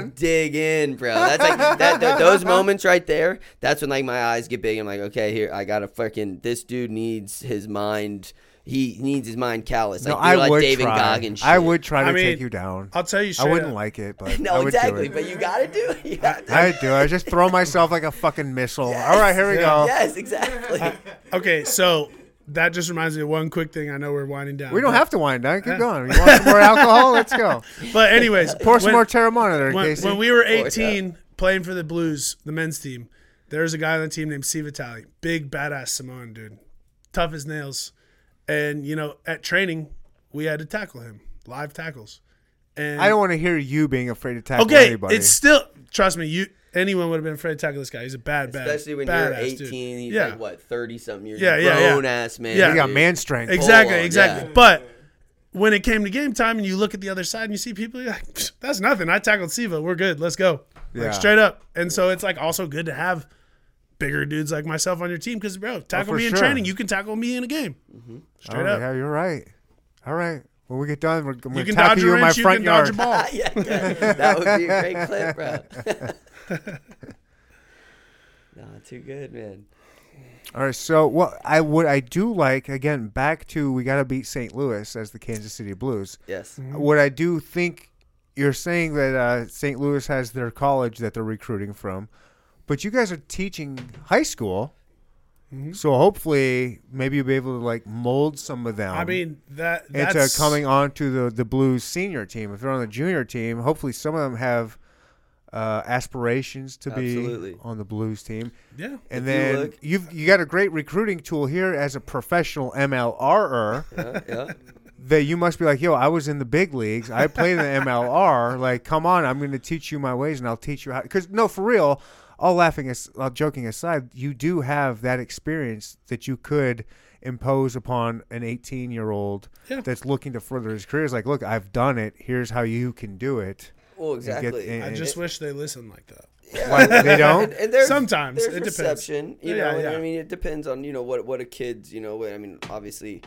would dig in, bro. That's like those moments right there. That's when like my eyes get big. I'm like, okay, here I gotta fucking. This dude needs his mind. He needs his mind calloused. No, I would try. I would try to take you down. I'll tell you straight. I wouldn't like it, but no, I would exactly. Do it. But you gotta do it. I do. I just throw myself like a fucking missile. Yes. All right, here we go. Yes, exactly. Okay, so. That just reminds me of one quick thing. I know we're winding down. We don't have to wind down. Keep going. You want some more alcohol? Let's go. But anyways. Pour some more Terramana there, Casey. When we were 18 playing for the Blues, the men's team, there was a guy on the team named C. Vitale. Big, badass Samoan dude. Tough as nails. And, you know, at training, we had to tackle him. Live tackles. And I don't want to hear you being afraid to tackle anybody. It's still – trust me, you – anyone would have been afraid to tackle this guy. He's a bad ass. Especially when you're 18, dude. He's like, what, 30-something? You're grown-ass man. Yeah. You got man strength. Exactly. Yeah. But when it came to game time and you look at the other side and you see people, you're like, that's nothing. I tackled Siva. We're good. Let's go. Yeah. Like, straight up. And so it's, like, also good to have bigger dudes like myself on your team because, bro, tackle me in training. You can tackle me in a game. Mm-hmm. Straight up. Yeah, you're right. All right. When we get done, we're going to tackle you in my front yard. You can dodge a wrench, you can dodge a ball. Yeah, that would be a great clip, bro. Not too good, man. All right, so we got to beat St. Louis as the Kansas City Blues. Yes. Mm-hmm. What I do think you're saying that St. Louis has their college that they're recruiting from, but you guys are teaching high school, mm-hmm. So hopefully maybe you'll be able to like mold some of them. I mean that's into coming on to the Blues senior team. If they're on the junior team, hopefully some of them have. Aspirations to be on the Blues team. Yeah. And then you got a great recruiting tool here as a professional MLRer. Yeah. That you must be like, yo, I was in the big leagues. I played in the MLR. Like, come on, I'm going to teach you my ways and I'll teach you how. Because, no, for real, all joking aside, you do have that experience that you could impose upon an 18-year-old that's looking to further his career. It's like, look, I've done it. Here's how you can do it. Well, exactly. I just wish they listened like that. Yeah. Why, they don't? And sometimes it depends. You know, I mean, it depends on what a kid's I mean, obviously,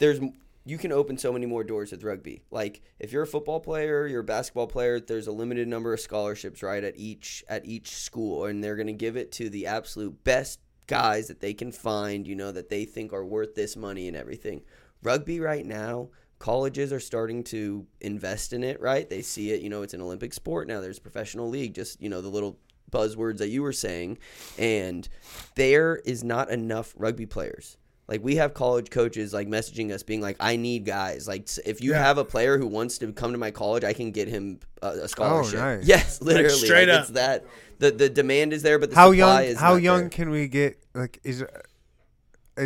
you can open so many more doors with rugby. Like if you're a football player, you're a basketball player, there's a limited number of scholarships right at each school, and they're going to give it to the absolute best guys that they can find. That they think are worth this money and everything. Rugby right now. Colleges are starting to invest in it, right? They see it, it's an Olympic sport now. There's a professional league, just, the little buzzwords that you were saying. And there is not enough rugby players. Like, we have college coaches, like, messaging us being like, I need guys. Like, if you have a player who wants to come to my college, I can get him a scholarship. Oh, nice. Yes, literally. Like, straight up. It's that. The demand is there, but the supply is not there. How young can we get, like, is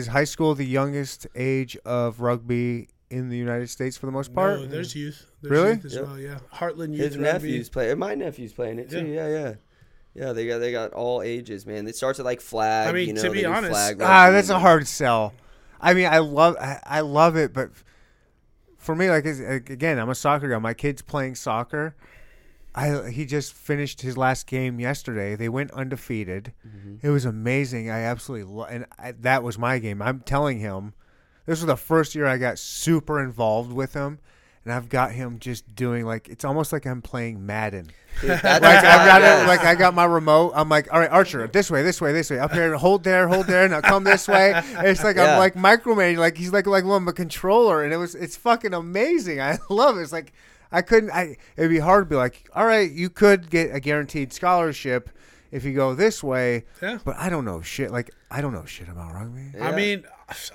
high school the youngest age of rugby in the United States for the most part? No, there's youth. There's youth as well, yeah. Heartland youth. His nephews play. My nephew's playing it too. Yeah. Yeah, they got all ages, man. It starts at like flag. I mean, to be honest, that's a hard sell. I mean, I love it, but for me, like again, I'm a soccer guy. My kid's playing soccer. He just finished his last game yesterday. They went undefeated. Mm-hmm. It was amazing. I absolutely that was my game. I'm telling him. This was the first year I got super involved with him, and I've got him just doing like it's almost like I'm playing Madden. Dude, like I got my remote. I'm like, all right, Archer, this way, up here, hold there, now come this way. And it's like I'm like micromanaging, like he's like I'm a controller, and it's fucking amazing. I love it. It's like it'd be hard to be like, all right, you could get a guaranteed scholarship if you go this way, but I don't know shit. Like I don't know shit about rugby. Yeah. I mean.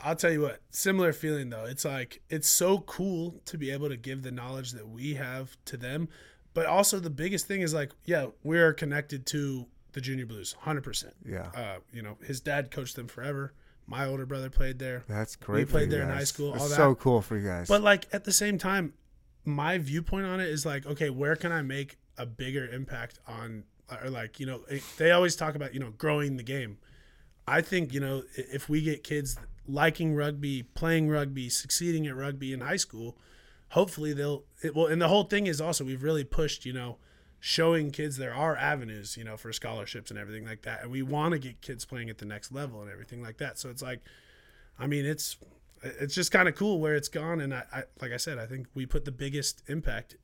I'll tell you what, similar feeling though. It's like, it's so cool to be able to give the knowledge that we have to them. But also the biggest thing is like, we're connected to the Junior Blues 100%. Yeah. His dad coached them forever. My older brother played there. That's great. We played there in high school. That's all that. So cool for you guys. But like at the same time, my viewpoint on it is like, okay, where can I make a bigger impact on, or like, they always talk about, growing the game. I think, if we get kids liking rugby, playing rugby, succeeding at rugby in high school, hopefully and the whole thing is also we've really pushed, showing kids there are avenues, for scholarships and everything like that. And we want to get kids playing at the next level and everything like that. So it's like, I mean, it's it's just kind of cool where it's gone. And I, like I said, I think we put the biggest impact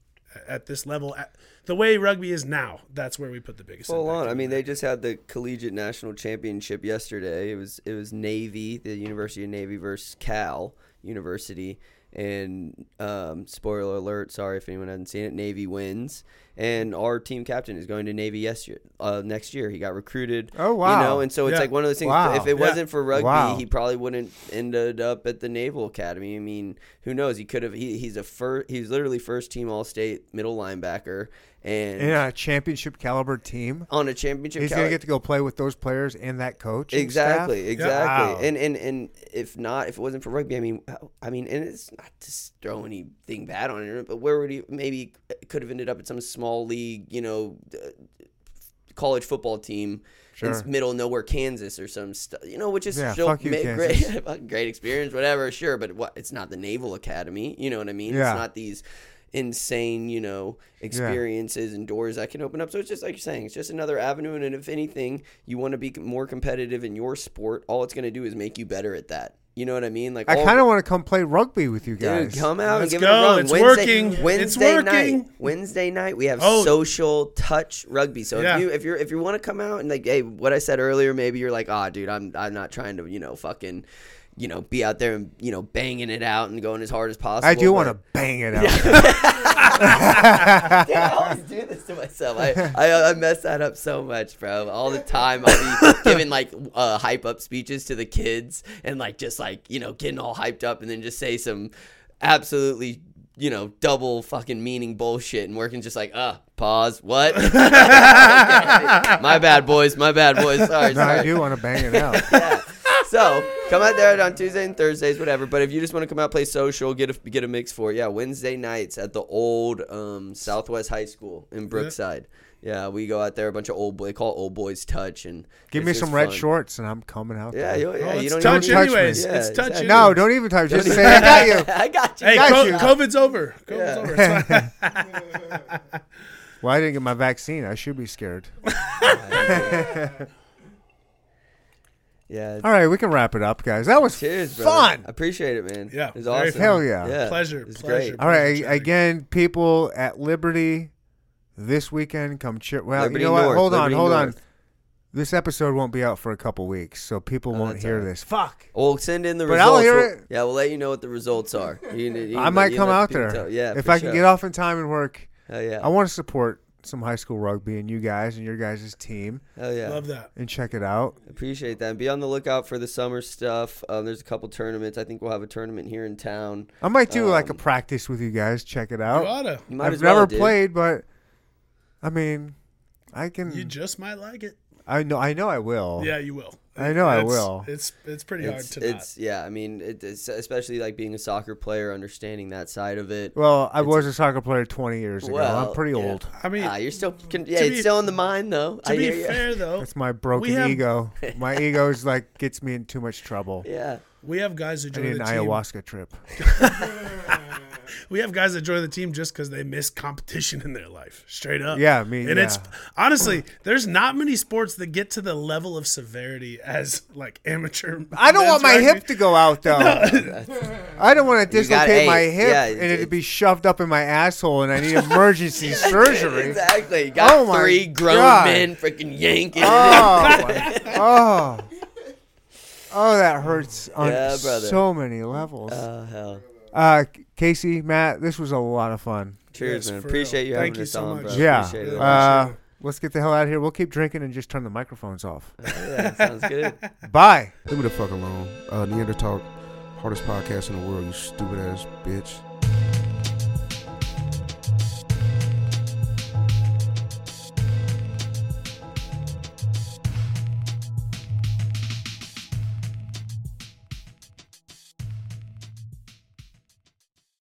at this level, at the way ruggy is now. That's where we put the biggest impact. I mean, they just had the collegiate national championship yesterday. It was Navy, the University of Navy versus Cal University. And spoiler alert, sorry if anyone hasn't seen it, Navy wins. And our team captain is going to Navy next year. He got recruited. Oh, wow. You know, and so it's like one of those things. Wow. If it wasn't for rugby, he probably wouldn't ended up at the Naval Academy. I mean, who knows? He could have. He's literally first team All-State middle linebacker. And in a championship caliber team, on a championship, he's gonna get to go play with those players and that coach. Exactly. Wow. And if it wasn't for rugby, I mean, and it's not to throw anything bad on it, but where would he? Maybe could have ended up at some small league, you know, college football team. Sure. In middle of nowhere, Kansas, or some stuff, you know, which is great experience, whatever. Sure, but it's not the Naval Academy, you know what I mean? Yeah. It's not these insane, you know, experiences and doors that can open up. So it's just like you're saying, it's just another avenue. And if anything, you want to be more competitive in your sport, all it's going to do is make you better at that. You know what I mean? Like, I kind of want to come play rugby with you guys. Dude, come out and give it a run. Wednesday night we have social touch rugby. So if you want to come out and, like, hey, what I said earlier, maybe you're like, ah, dude, I'm not trying to, you know, fucking, you know, be out there and, you know, banging it out and going as hard as possible. I do want to bang it out. Dude, I always do this to myself. I mess that up so much, bro. All the time I'll be giving, like, hype up speeches to the kids and, like, just, like, you know, getting all hyped up and then just say some absolutely, you know, double fucking meaning bullshit, and working just like, pause, what? My bad, boys. Sorry. I do want to bang it out. Yeah. So come out there on Tuesday and Thursdays, whatever. But if you just want to come out, play social, get a mix for it. Yeah, Wednesday nights at the old Southwest High School in Brookside. Yeah, we go out there, a bunch of old boys touch, and give me some red shorts, and I'm coming out there. You don't touch anyways. Yeah, it's touch. Anyways. No, don't even touch. Just say I got you. I got you. Hey, COVID's over. COVID's over. Well, I didn't get my vaccine. I should be scared. Yeah. All right, we can wrap it up, guys. That was fun. I appreciate it, man. Yeah. It was awesome. Hell yeah. Pleasure. Great. All right, again, people at Liberty this weekend, come cheer. Well, Liberty, you know what? Hold on. This episode won't be out for a couple weeks, so people won't hear this. Fuck. We'll send in the results. But I'll hear it. Yeah, we'll let you know what the results are. I might come out there. Yeah, if I can get off in time and work. Oh, yeah. I want to support some high school rugby and you guys and your guys' team. Oh yeah, love that. And check it out. Appreciate that. And be on the lookout for the summer stuff. There's a couple tournaments. I think we'll have a tournament here in town. I might do like a practice with you guys. Check it out. I've never played, but I mean, I can. You just might like it. I know. I will. Yeah, you will. I know I will. It's pretty hard to not. Yeah, I mean, it's especially like being a soccer player, understanding that side of it. Well, I was a soccer player 20 years ago. I'm pretty old. I mean, you're still it's still in the mind though. To be fair, though, that's my broken ego. My ego is like gets me in too much trouble. Yeah, we have guys who join the team. Ayahuasca trip. We have guys that join the team just because they miss competition in their life, straight up. Yeah, it's honestly, there's not many sports that get to the level of severity as like amateur. I don't want my hip to go out though. No. I don't want to dislocate my hip and it'd be shoved up in my asshole, and I need emergency surgery. Exactly. You got three grown men freaking yanking. Oh, that hurts on so many levels. Oh hell. Casey, Matt, this was a lot of fun. Cheers, man. Appreciate you having us on, bro. Yeah. Let's get the hell out of here. We'll keep drinking and just turn the microphones off. Yeah, sounds good. Bye. Leave me the fuck alone. Neanderthal, hardest podcast in the world, you stupid ass bitch.